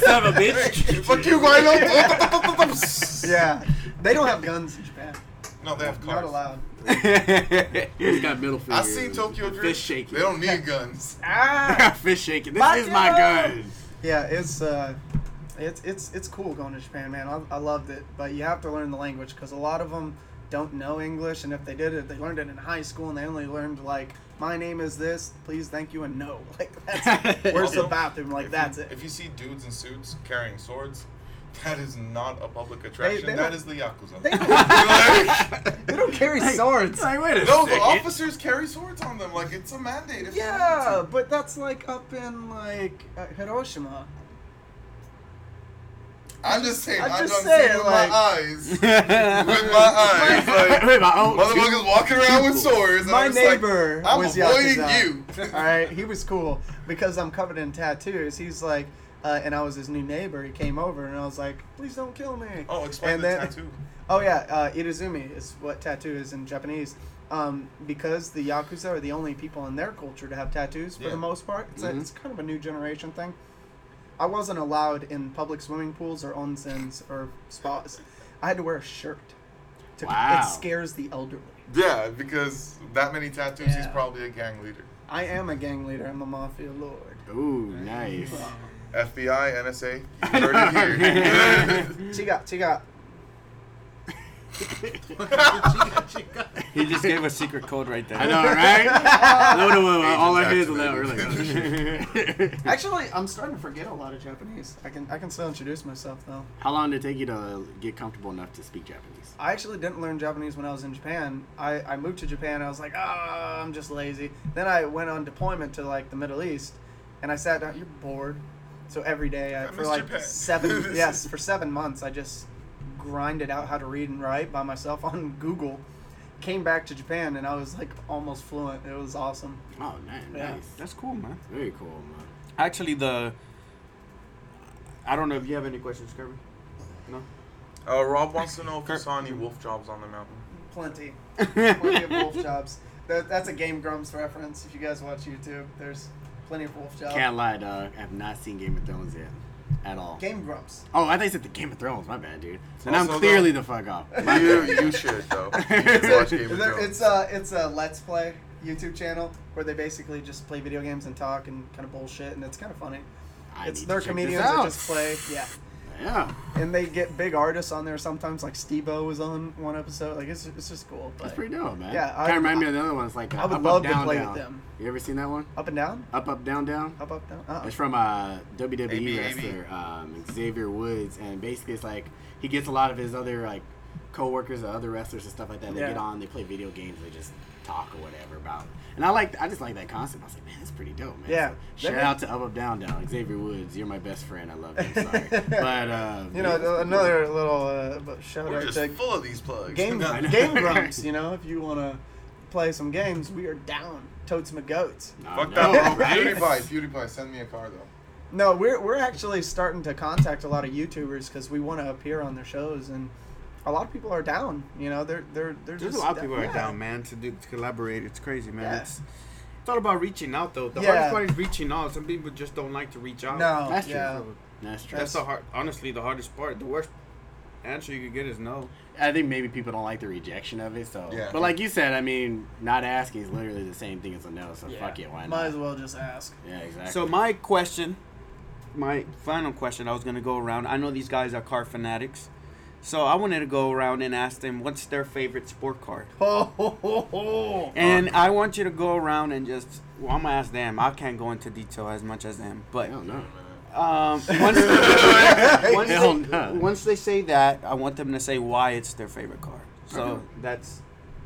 Son of a bitch. Fuck you, Milo. Yeah. They don't have guns in Japan. No, they have cars. Not allowed. He's got middle finger. I've seen Tokyo Drift. Fish shaking. They don't need guns. Fish shaking. This is my gun. Yeah, It's cool going to Japan, man. I loved it, but you have to learn the language because a lot of them don't know English, and if they did it, they learned it in high school, and they only learned like my name is this, please, thank you, and no. Like, that's it. Where's also, the bathroom? Like, that's it. If you see dudes in suits carrying swords, that is not a public attraction. That is the Yakuza. They don't carry swords. Like, wait a second. The officers carry swords on them. Like, it's a mandate. Yeah, but that's, like, up in, like, Hiroshima. I'm just saying, I don't see it with my eyes. Like, motherfuckers walking around with swords. My neighbor was avoiding you. All right, he was cool because I'm covered in tattoos. He's like, and I was his new neighbor. He came over, and I was like, please don't kill me. Oh, explain the tattoo. Oh, yeah, irizumi is what tattoo is in Japanese. Because the Yakuza are the only people in their culture to have tattoos for the most part. It's, it's kind of a new generation thing. I wasn't allowed in public swimming pools or onsens or spas. I had to wear a shirt. It scares the elderly. Yeah, because that many tattoos, he's probably a gang leader. I am a gang leader. I'm a mafia lord. Ooh, nice. FBI, NSA, you heard it here. Chica. He just gave a secret code right there. I know, right? All I did was that earlier. Actually, I'm starting to forget a lot of Japanese. I can still introduce myself though. How long did it take you to get comfortable enough to speak Japanese? I actually didn't learn Japanese when I was in Japan. I moved to Japan. I was like, I'm just lazy. Then I went on deployment to like the Middle East, and I sat down. You're bored, so every day for 7 months I just grinded out how to read and write by myself on Google. Came back to Japan and I was like almost fluent. It was awesome. Oh man, nice. That's cool, man. Very cool, man. Actually, I don't know if you have any questions, Kirby. No. Rob wants to know if you saw any wolf jobs on the mountain. Plenty of wolf jobs. That's a Game Grumps reference. If you guys watch YouTube, there's plenty of wolf jobs. Can't lie, dog. I have not seen Game of Thrones yet. At all. Game Grumps. Oh, I thought you said the Game of Thrones. My bad, dude. And I'm clearly the fuck off. You should, though. You should watch Game of Thrones. It's a Let's Play YouTube channel where they basically just play video games and talk and kind of bullshit, and it's kind of funny. They're comedians that just play. Yeah. Yeah. And they get big artists on there sometimes, like Steve-O was on one episode. Like, it's just cool. That's pretty dope, man. Yeah. Kind of remind me of the other one. It's like I would love to play with them. You ever seen that one? Up and Down? Up, Down, Down? Up, Down? Uh-uh. It's from a WWE wrestler, Xavier Woods. And basically, it's like he gets a lot of his other, like, co-workers or other wrestlers and stuff like that. They get on, they play video games, they just talk or whatever about it. And I just like that concept. I was like, man, that's pretty dope, man. Yeah. So shout out to Up Down Down, Xavier Woods. You're my best friend. I love you. I'm sorry, but another little shout out to full of these plugs. Game Grumps. You know, if you want to play some games, we are down. Totes my goats. Fuck that. Right? PewDiePie, send me a car though. No, we're actually starting to contact a lot of YouTubers because we want to appear on their shows and. A lot of people are down, you know. There's a lot of people are down, man. To collaborate, it's crazy, man. Yeah. It's all about reaching out, though. The hardest part is reaching out. Some people just don't like to reach out. No, that's true. That's true. That's the hardest part. The worst answer you could get is no. I think maybe people don't like the rejection of it. So, but like you said, I mean, not asking is literally the same thing as a no. So fuck it, why not? Might as well just ask. Yeah, exactly. So my final question, I was gonna go around. I know these guys are car fanatics. So I wanted to go around and ask them what's their favorite sport car. And I want you to go around and I'm going to ask them. I can't go into detail as much as them. But once they say that, I want them to say why it's their favorite car. So that's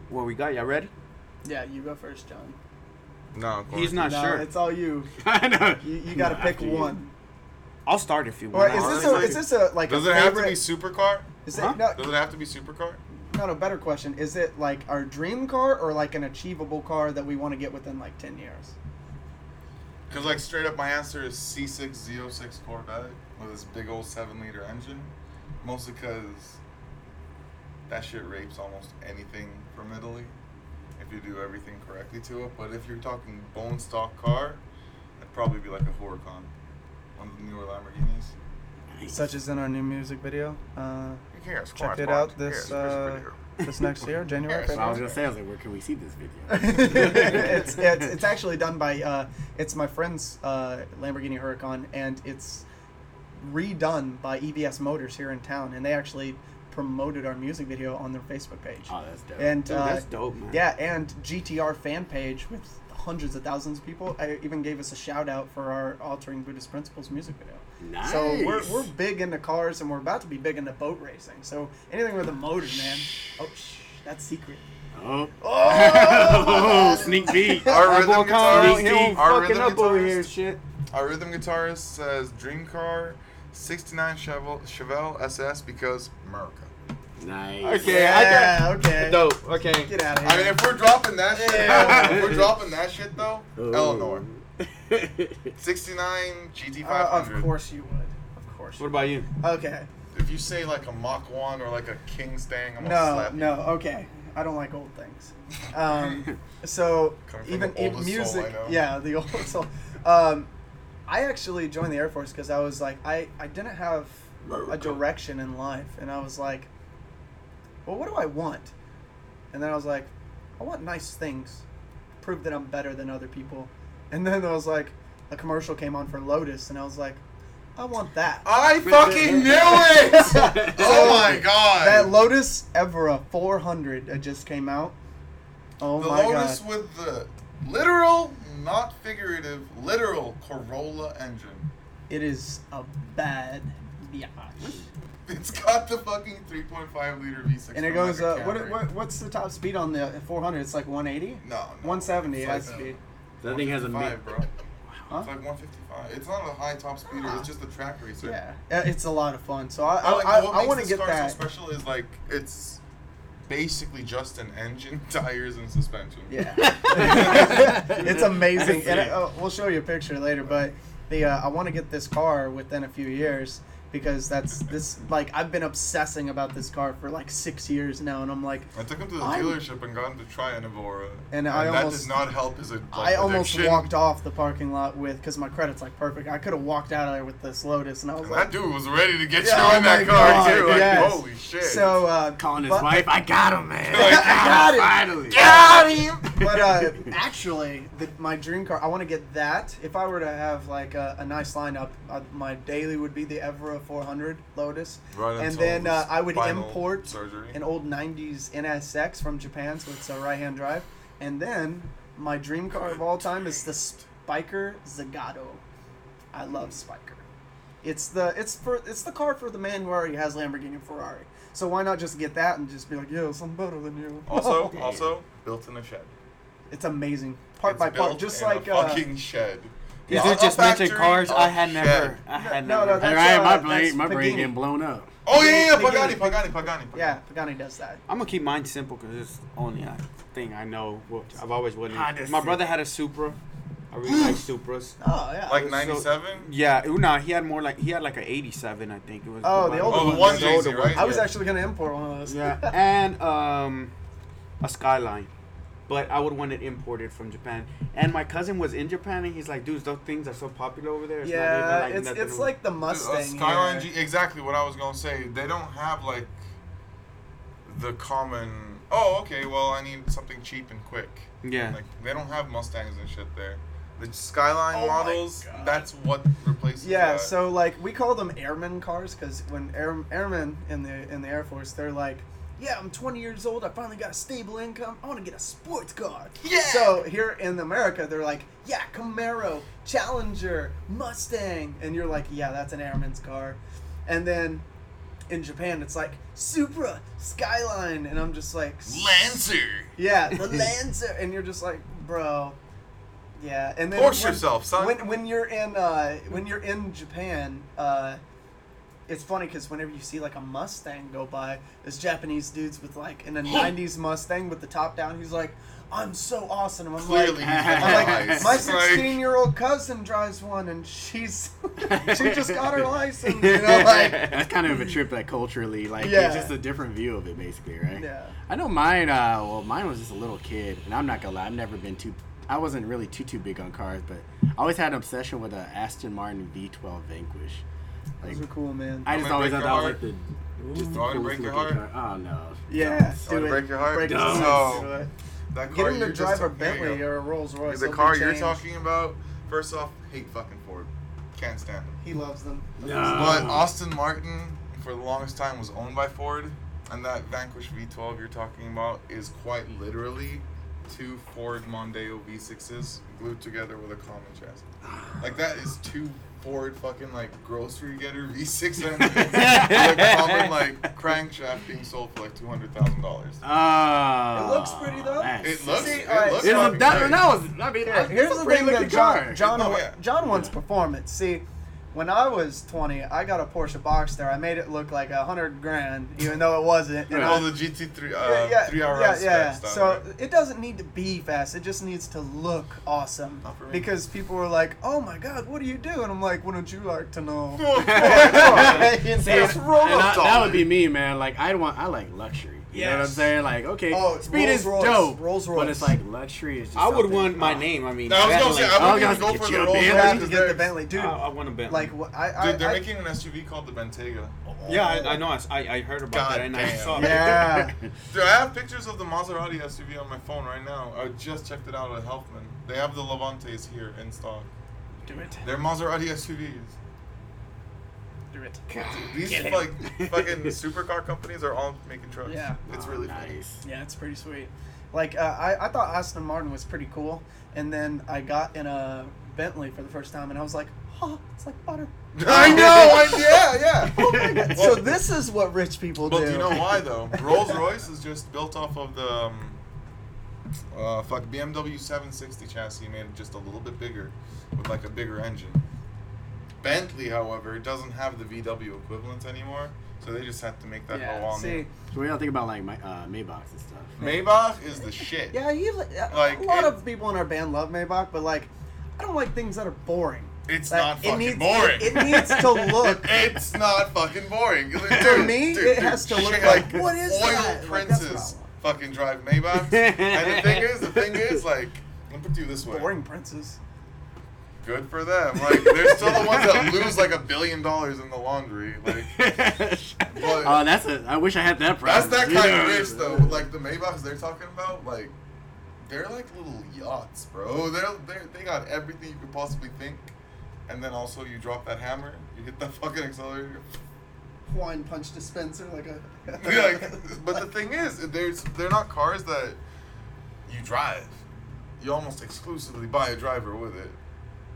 what we got. Y'all ready? Yeah, you go first, John. No, he's not sure. It's all you. I know. You got to pick one. I'll start if you want. Does it have to be supercar? No, better question. Is it like our dream car or like an achievable car that we want to get within like 10 years? Because like straight up my answer is C6 Z06 Corvette with this big old 7-liter engine. Mostly because that shit rapes almost anything from Italy if you do everything correctly to it. But if you're talking bone stock car, it'd probably be like a Huracan. One of the newer Lamborghinis. Such as in our new music video. Check it out this next year, January. Yes. I was gonna say, I was like, where can we see this video? it's actually done by it's my friend's Lamborghini Huracan, and it's redone by EBS Motors here in town, and they actually promoted our music video on their Facebook page. Oh, that's dope. And dude, that's dope, man. Yeah, and GTR fan page with hundreds of thousands of people. I even gave us a shout out for our Altering Buddhist Principles music video. Nice. So we're big into cars, and we're about to be big into boat racing. So anything with a motor, man. Oh, that's secret. Oh, sneak beat. Our rhythm guitarist. Our rhythm up guitarist over here, shit. Our rhythm guitarist says dream car, 69 Chevelle SS because America. Nice. Okay. Yeah, I got, okay. Dope. Okay. Get out of here. I mean, if we're dropping that shit, if we're dropping that shit though, ooh. Eleanor. 69 GT500. Of course you would. Of course. What about you? Okay. If you say like a Mach 1 or like a Kingstang, I'm gonna slap you. No. Okay. I don't like old things. So even in music, yeah, the old soul. I actually joined the Air Force because I was like, I didn't have a direction in life, and I was like, well, what do I want? And then I was like, I want nice things, prove that I'm better than other people. And then I was like, a commercial came on for Lotus, and I was like, I want that. I fucking knew it! Oh my god. That Lotus Evora 400 just came out. Oh my god. The Lotus with the literal, not figurative, literal Corolla engine. It is a bad biatch. It's got the fucking 3.5 liter V6. And it goes, what's the top speed on the 400? It's like 180? No. 170 high speed. That thing has a mid, bro. Huh? It's like 155. It's not a high top speeder. It's just a track racer. Yeah, it's a lot of fun. So I want to get that. What makes this car so special is like it's basically just an engine, tires, and suspension. Yeah, it's amazing. And we'll show you a picture later. But the I want to get this car within a few years because I've been obsessing about this car for like 6 years now, and I'm like, I took him to the dealership and got him to try an Evora, and that did not help his addiction. I almost walked off the parking lot because my credit's like perfect. I could have walked out of there with this Lotus, and I was and like, that dude was ready to get you in that car too. Like, yes. Holy shit! So calling his wife, I got him, man. I got him. But actually, my dream car, I want to get that. If I were to have like a nice lineup, my daily would be the Evora 400 Lotus, right, and then I would import an old 90s NSX from Japan, so it's a right-hand drive. And then my dream car of all time is the Spyker Zagato. I love Spyker. It's the car for the man who already has Lamborghini and Ferrari. So why not just get that and just be like, yo, I'm better than you. Also built in a shed. It's amazing, part by part, just like a fucking shed. Yeah, you just mentioned cars. I had never. My brain getting blown up. Oh, yeah, Pagani. Yeah, Pagani does that. I'm going to keep mine simple because it's the only thing I know. I've always wanted. My brother had a Supra. I really like Supras. Oh, yeah. Like 97? Yeah. No, he had like an 87, I think. It was. Oh, the older one. The older one. I was actually going to import one of those. Yeah. And a Skyline. But I would want it imported from Japan. And my cousin was in Japan, and he's like, dude, those things are so popular over there. It's like the Mustang. Dude, Skyline G, exactly what I was going to say. They don't have, like, the common, oh, okay, well, I need something cheap and quick. Yeah. Like, they don't have Mustangs and shit there. The Skyline models, that's what replaces that. Yeah, so, like, we call them airmen cars, because when airmen in the Air Force, they're like, yeah, I'm 20 years old. I finally got a stable income. I want to get a sports car. Yeah. So here in America, they're like, yeah, Camaro, Challenger, Mustang. And you're like, yeah, that's an airman's car. And then in Japan, it's like Supra, Skyline. And I'm just like, Lancer. Yeah, the Lancer. And you're just like, bro. Yeah. And then force yourself, son. When you're in Japan, it's funny because whenever you see like a Mustang go by, this Japanese dude's with like in a 90s Mustang with the top down, he's like, I'm so awesome. And I'm clearly, like, my 16-year-old cousin drives one, and she just got her license. You know, like that's kind of a trip that culturally, like, it's just a different view of it, basically, right? Yeah. I know mine. Mine was just a little kid, and I'm not gonna lie, I've never been too. I wasn't really too big on cars, but I always had an obsession with an Aston Martin V12 Vanquish. Like, those are cool, man. I just always thought that was like the. Just the coolest break your heart. Car. Oh no. Yeah. Do it. Break your heart. Break no. That car. Get him to drive a Bentley or a Rolls Royce. The car you're talking about. First off, hate fucking Ford. Can't stand them. He loves them. No. But Aston Martin. for the longest time was owned by Ford, and that Vanquish V12 you're talking about is quite literally two Ford Mondeo V6s glued together with a common chassis. Like, that is two Ford fucking, like, grocery getter V6 and a common, like, crankshaft being sold for, like, $200,000. It looks pretty, though. Nice. Here's the thing that John wants performance. See, when I was 20, I got a Porsche Boxster. I made it look like $100,000, even though it wasn't. All the GT3, 3RS. So it doesn't need to be fast. It just needs to look awesome. Because people were like, "Oh my God, what do you do?" And I'm like, "Wouldn't you like to know?" That would be me, man. Like, I like luxury. You know what I'm saying? Like, okay, speed is dope, but it's like luxury is just my name. I mean, I was going to go for the Rolls Royce. Get the Bentley. Dude, I want a Bentley. Like, they're making an SUV called the Bentayga. Oh. Yeah, I know. I heard about that, and I saw it. Yeah. Dude, I have pictures of the Maserati SUV on my phone right now. I just checked it out at Healthman. They have the Levantes here in stock. Do it. They're Maserati SUVs. These fucking supercar companies are all making trucks. Yeah, it's really nice. Yeah, it's pretty sweet. Like, I thought Aston Martin was pretty cool, and then I got in a Bentley for the first time, and I was like, "Oh, it's like butter." I know. Oh my God. So this is what rich people do. But you know why though? Rolls Royce is just built off of the BMW 760 chassis, made just a little bit bigger, with like a bigger engine. Bentley, however, doesn't have the VW equivalents anymore, so they just have to make that go on. See, so we gotta think about like Maybachs and stuff. Maybach is the shit. Yeah, a lot of people in our band love Maybach, but like, I don't like things that are boring. It's like, not fucking boring. It needs to look. It's not fucking boring. For me, it has to look like what is that? Oil princes fucking drive Maybachs, and the thing is, like, let me put you this way: boring princes. Good for them. Like, they're still the ones that lose like $1 billion in the laundry. Like, oh, I wish I had that problem. That's that kind of rich though. Like the Maybachs they're talking about, like, they're like little yachts, bro. They got everything you could possibly think, and then also you drop that hammer, you hit that fucking accelerator. Wine punch dispenser, like a. But the thing is, they're not cars that you drive. You almost exclusively buy a driver with it.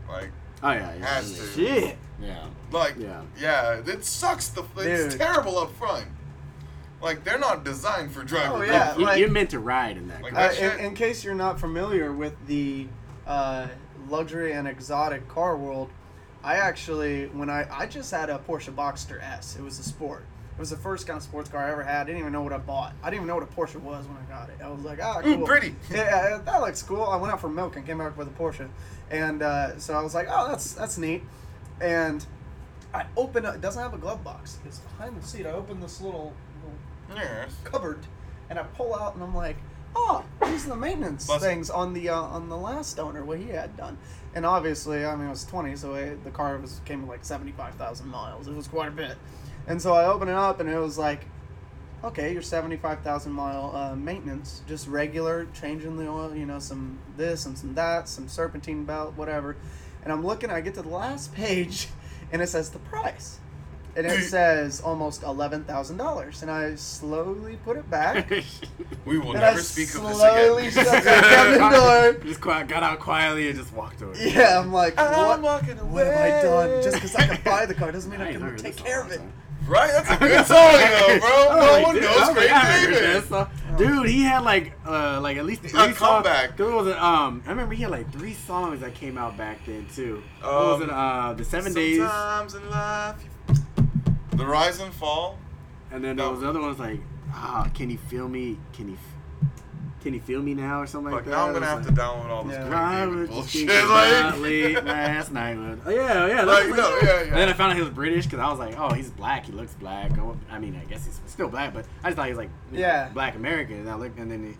Like, oh yeah, has to. Shit. Yeah. Like, yeah, it sucks. It's terrible up front. Like, they're not designed for driving. Oh yeah, like, you're meant to ride in that. Like that in case you're not familiar with the luxury and exotic car world, I actually I just had a Porsche Boxster S. It was a sport. It was the first kind of sports car I ever had. I didn't even know what I bought. I didn't even know what a Porsche was when I got it. I was like, cool. Ooh, pretty. Yeah, that looks cool. I went out for milk and came back with a Porsche. And so I was like, oh, that's neat. And I opened it. It doesn't have a glove box. It's behind the seat. I opened this little cupboard, and I pull out, and I'm like, oh, these are the maintenance things on the last owner, what he had done. And obviously, I mean, I was 20, so the car came with like 75,000 miles. It was quite a bit. And so I opened it up, and it was like, okay, your 75,000-mile maintenance, just regular, changing the oil, you know, some this and some that, some serpentine belt, whatever. And I'm looking, I get to the last page, and it says the price. And it says almost $11,000. And I slowly put it back. We will never speak of this again. Slowly shut the door. Just got out quietly and just walked away. Yeah, I'm like, what have I done? Just because I can buy the car doesn't mean I can take care of it. Right? That's a good song, though, bro. No one knows Craig David. Dude, he had like at least three songs. There was I remember he had like three songs that came out back then too. What was it? The 7 Days. Sometimes in life, the Rise and Fall. And then there was the other ones like, Can You Feel Me? Can you feel me now or something like that? Now I'm gonna have to download all this Craig David bullshit. Like late last night. And then I found out he was British because I was like, oh, he's black. He looks black. I mean, I guess he's still black, but I just thought he was like, black American. And I looked, and then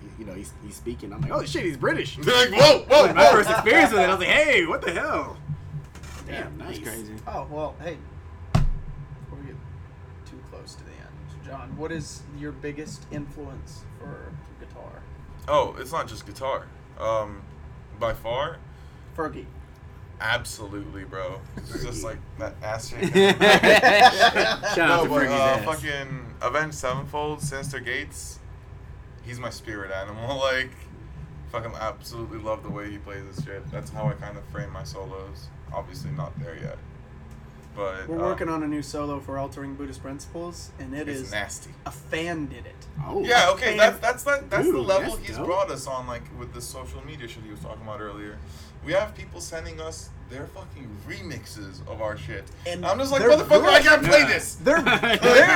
he's speaking. I'm like, oh shit, he's British. They're like, whoa. My first experience with it, I was like, hey, what the hell? Damn, nice. That's crazy. Oh well, hey. Before we get too close to the end, John, what is your biggest influence for guitar? Oh, it's not just guitar. By far. Fergie. Absolutely, bro. It's just like that ass shake. Shout out to Fergie's ass. Fucking Avenged Sevenfold, Sinister Gates. He's my spirit animal. Like, fucking absolutely love the way he plays this shit. That's how I kind of frame my solos. Obviously not there yet. But we're working on a new solo for Altering Buddhist Principles, and it's nasty. A fan did it. Oh yeah, okay, that's the level he's brought us on, like with the social media shit he was talking about earlier. We have people sending us their fucking remixes of our shit, and I'm just like, motherfucker, good. I can't play this. They're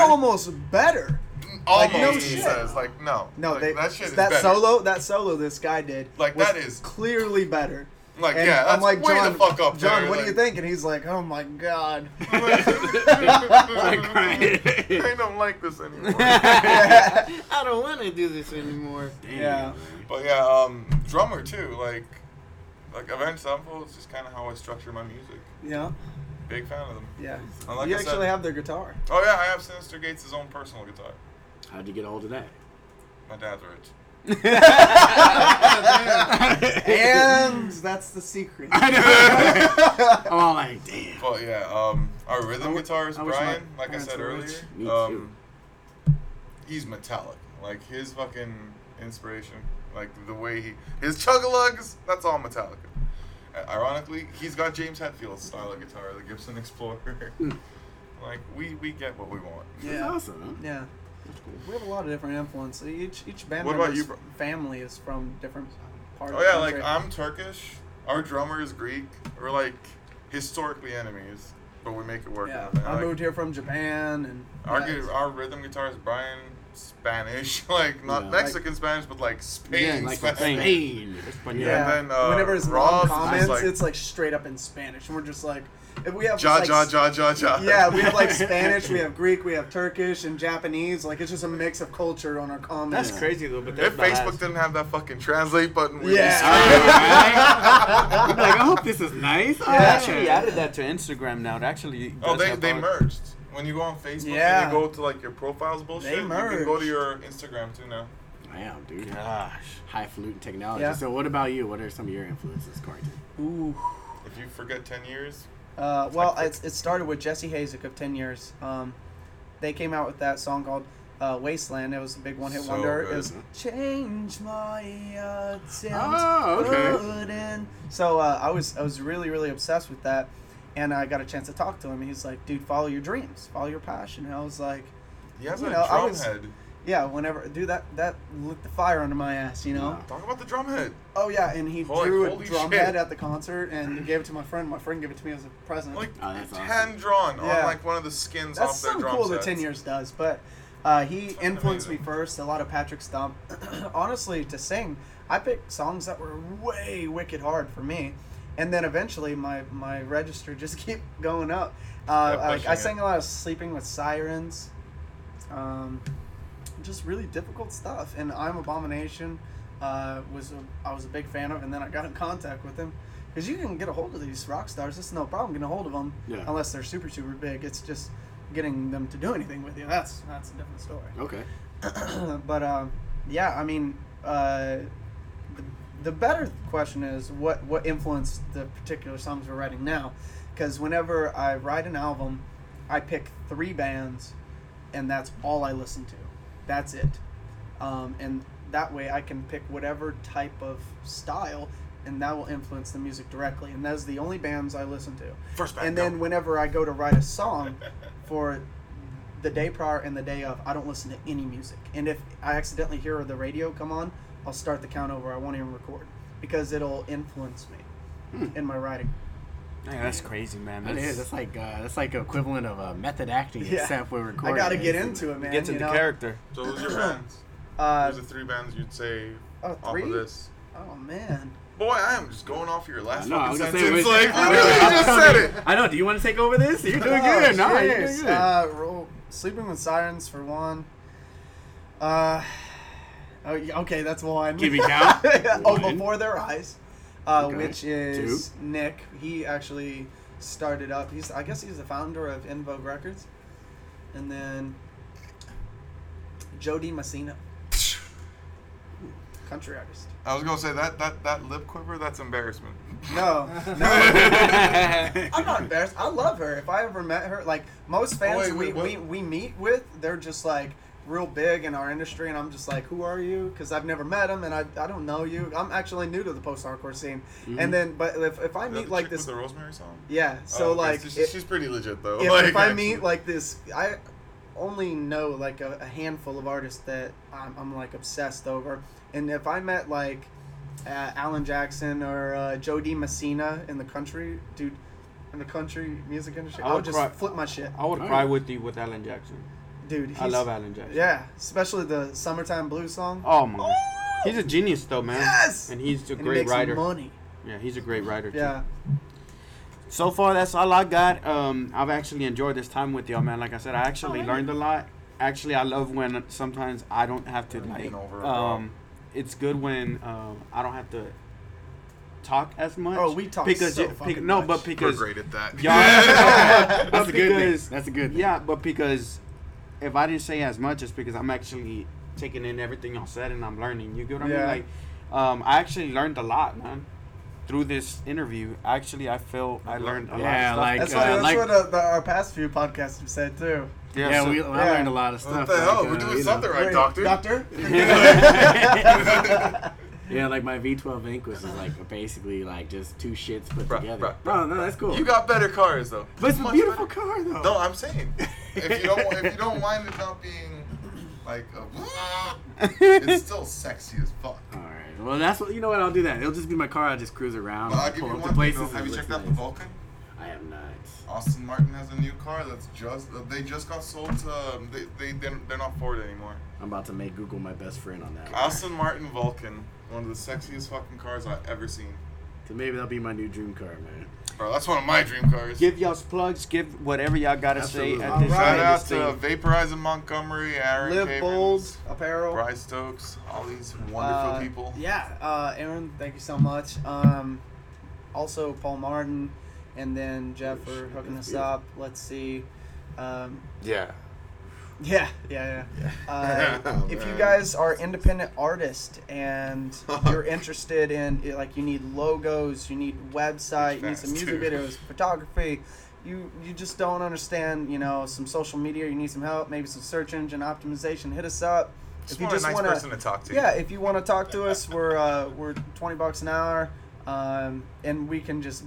almost better. Almost, like, no he shit. Says, like no, like, that shit is better. That solo this guy did, like that is clearly better. Like, and yeah, I'm like, John, the fuck up, John, there. What like, do you think? And he's like, oh my god. I don't like this anymore. I don't want to do this anymore. Damn. Yeah. But yeah, drummer too. Like Avenged Sevenfold is just kind of how I structure my music. Yeah. Big fan of them. Yeah. Like you actually have their guitar. Oh yeah, I have Sinister Gates' own personal guitar. How'd you get a hold of that? My dad's rich. And that's the secret. I know. I'm all like, damn. Well, yeah. Our rhythm guitarist Brian, like I said earlier, he's Metallica. Like his fucking inspiration, like the way his chug-a-lugs. That's all Metallica. Ironically, he's got James Hetfield's style of guitar, the Gibson Explorer. Like we get what we want. Yeah. That's awesome. Huh? Yeah. We have a lot of different influences. Each band member's family is from different parts of the country. Oh, yeah, like, I'm Turkish. Our drummer is Greek. We're, like, historically enemies, but we make it work. Yeah, I moved here from Japan. And our rhythm guitarist, Brian, Spanish. Like, not Mexican Spanish, but, like, Spain. Yeah, like Spain. Yeah, and then, whenever it's long comments, it's, like, straight up in Spanish. And we're just, like... We have ja. Yeah, we have like Spanish, we have Greek, we have Turkish and Japanese. Like it's just a mix of culture on our comments. That's crazy though. But if Facebook didn't have that fucking translate button, we'd be like, I hope this is nice. Yeah. They actually added that to Instagram now. It actually. Oh, they merged. When you go on Facebook and you go to like your profiles bullshit, you can go to your Instagram too now. Damn, dude. Gosh, highfalutin technology. Yeah. So what about you? What are some of your influences, Corrington? Ooh. If you forget 10 years. Well, it started with Jesse Hazik of 10 Years. They came out with that song called Wasteland. It was a big one-hit wonder. Good. It was Change My Attempts. Oh, okay. So I was really, really obsessed with that, and I got a chance to talk to him, and he's like, dude, follow your dreams. Follow your passion. And I was like... He has a drum head. Yeah, whenever... Dude, that lit the fire under my ass, you know? Yeah. Talk about the drum head. Oh, yeah, and he drew a drum head at the concert and gave it to my friend. My friend gave it to me as a present. Like, hand-drawn on, like, one of the skins off their drum sets. That's so cool that 10 Years does, but he influenced me first, a lot of Patrick Stump. Honestly, to sing, I picked songs that were way wicked hard for me, and then eventually my register just kept going up. I sang a lot of Sleeping with Sirens. Just really difficult stuff, and I Am Abomination I was a big fan of, and then I got in contact with him because you can get a hold of these rock stars. It's no problem getting a hold of them unless they're super super big. It's just getting them to do anything with you. That's a different story. Okay. But I mean, the better question is what influenced the particular songs we're writing now, because whenever I write an album, I pick 3 bands, and that's all I listen to. That's it. And that way I can pick whatever type of style, and that will influence the music directly. And those are the only bands I listen to. First band, and then whenever I go to write a song for the day prior and the day of, I don't listen to any music. And if I accidentally hear the radio come on, I'll start the count over. I won't even record because it'll influence me in my writing. Yeah, that's crazy, man. That's like equivalent of a method acting, except we're recording. I gotta get into it, man. Get into the character. So who's your bands? Who's the 3 bands you'd say off of this? Oh man. Boy, I am just going off your last fucking sentence. Say, you just said it. I know. Do you want to take over this? You're doing good. No, you're doing good. Sleeping with Sirens for one. Okay, that's one. Give me count. Before Their Eyes. Which is Nick. He actually started up. I guess he's the founder of In Vogue Records. And then Joe DiMassina. country artist. I was gonna say that lip quiver, that's embarrassment. No. I'm not embarrassed. I love her. If I ever met her, like most fans we meet with, they're just like real big in our industry, and I'm just like, who are you? Because I've never met them, and I don't know you. I'm actually new to the post-hardcore scene. Mm-hmm. And then, but if I meet like this, with the Rosemary song. Yeah. So like, she's pretty legit though. If I meet like this, I only know like a handful of artists that I'm like obsessed over. And if I met like Alan Jackson or Jody Messina in the country music industry, I would just flip my shit. I would cry with you with Alan Jackson. Dude, I love Alan Jackson. Yeah, especially the Summertime Blues song. Oh my God. He's a genius though, man. Yes. And he's a great writer. Money. Yeah, he's a great writer too. Yeah. So far, that's all I got. I've actually enjoyed this time with y'all, man. Like I said, I actually learned a lot. Actually, I love when sometimes I don't have to like. It's good when I don't have to talk as much. Oh, we talk much. But because we're great at that. Y'all, that's a good thing. That's a good thing. Yeah, but because. If I didn't say as much, it's because I'm actually taking in everything y'all said and I'm learning. You get what I mean? Like, I actually learned a lot, man. Through this interview, actually, I feel I learned a lot of stuff. That's what our past few podcasts have said, too. I learned a lot of stuff. What the hell? We're doing something right, Doctor. Yeah, like my V12 Inquis is like basically like just two shits put together. Bro, that's cool. You got better cars though. But it's a beautiful car though. No, I'm saying if you don't mind it not being like a, it's still sexy as fuck. All right. Well, that's what I'll do that. It'll just be my car. I'll just cruise around. Well, I'll give you one thing, though. Have you checked out the Vulcan? I am not. Austin Martin has a new car that's they just got sold to they're not Ford anymore. I'm about to make Google my best friend on that. Austin Martin Vulcan. One of the sexiest fucking cars I've ever seen. So maybe that'll be my new dream car, man. Bro, that's one of my dream cars. Give y'all's plugs. Give whatever y'all got to say. At this Shout out to Vaporizing Montgomery, Aaron Live Cavins, Bowles, Apparel, Bryce Stokes, all these wonderful people. Yeah, Aaron, thank you so much. Also, Paul Martin, and then Jeff for hooking us up. Let's see. If you guys are independent artists and you're interested in you need logos, you need website, you need some music videos, photography, you just don't understand, some social media, you need some help, maybe some search engine optimization, hit us up. If you just want a nice person to talk to. Yeah, if you want to talk to us, we're $20 an hour, and we can just.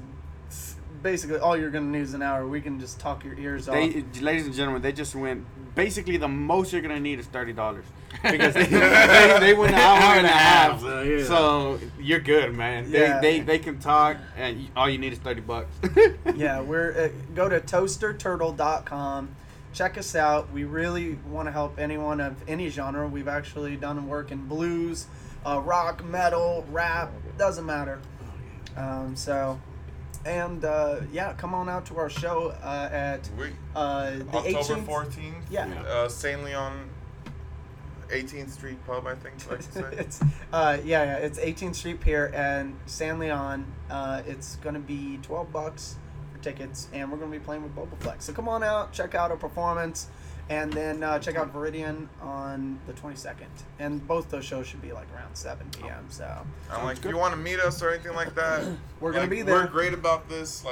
Basically, all you're going to need is an hour. We can just talk your ears off. Ladies and gentlemen, they just went. Basically, the most you're going to need is $30. Because they went an hour and a half. So, you're good, man. Yeah. They can talk, and all you need is $30. Yeah, go to toasterturtle.com. Check us out. We really want to help anyone of any genre. We've actually done work in blues, rock, metal, rap. Doesn't matter. And, come on out to our show at the October 14th. Yeah. San Leon, 18th Street Pub, I think. Like to say. It's 18th Street Pier and San Leon. It's going to be $12 for tickets, and we're going to be playing with Boba Flex. So come on out, check out our performance, and then check out Viridian on the 22nd. And both those shows should be around 7 p.m. So, if you want to meet us or anything like that, we're gonna be there. We're great about this.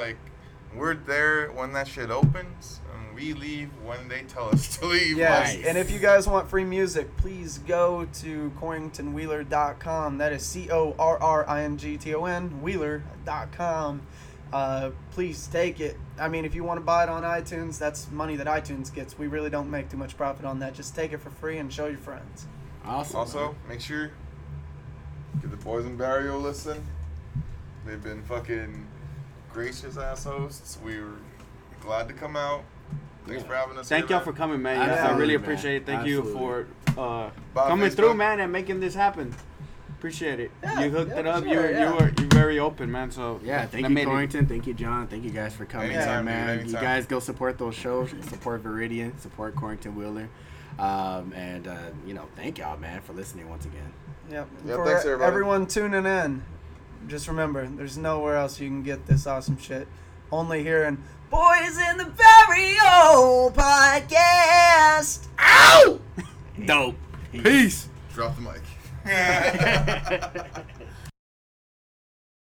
We're there when that shit opens, and we leave when they tell us to leave. Yes. Nice. And if you guys want free music, please go to CorringtonWheeler.com. That is CorringtonWheeler Wheeler.com. Please take it. I mean, if you want to buy it on iTunes, that's money that iTunes gets. We really don't make too much profit on that. Just take it for free and show your friends. Awesome. Also, make sure give the Boys in the Barrio a listen. They've been fucking gracious ass hosts. We were glad to come out. Thanks for having us. Thank y'all for coming, man. I really appreciate it. Thank you for coming through, man, and making this happen. Appreciate it. Yeah, you hooked it up. Sure, you were very open, man. So thank you, Corrington. Thank you, John. Thank you guys for coming. Anytime, man. Anytime. You guys go support those shows. Support Viridian. Support Corrington Wheeler. Thank y'all, man, for listening once again. Yep. For thanks, everybody. Everyone tuning in, just remember, there's nowhere else you can get this awesome shit. Only here in Boys in the Barrio podcast. Ow! Dope. Peace. Drop the mic.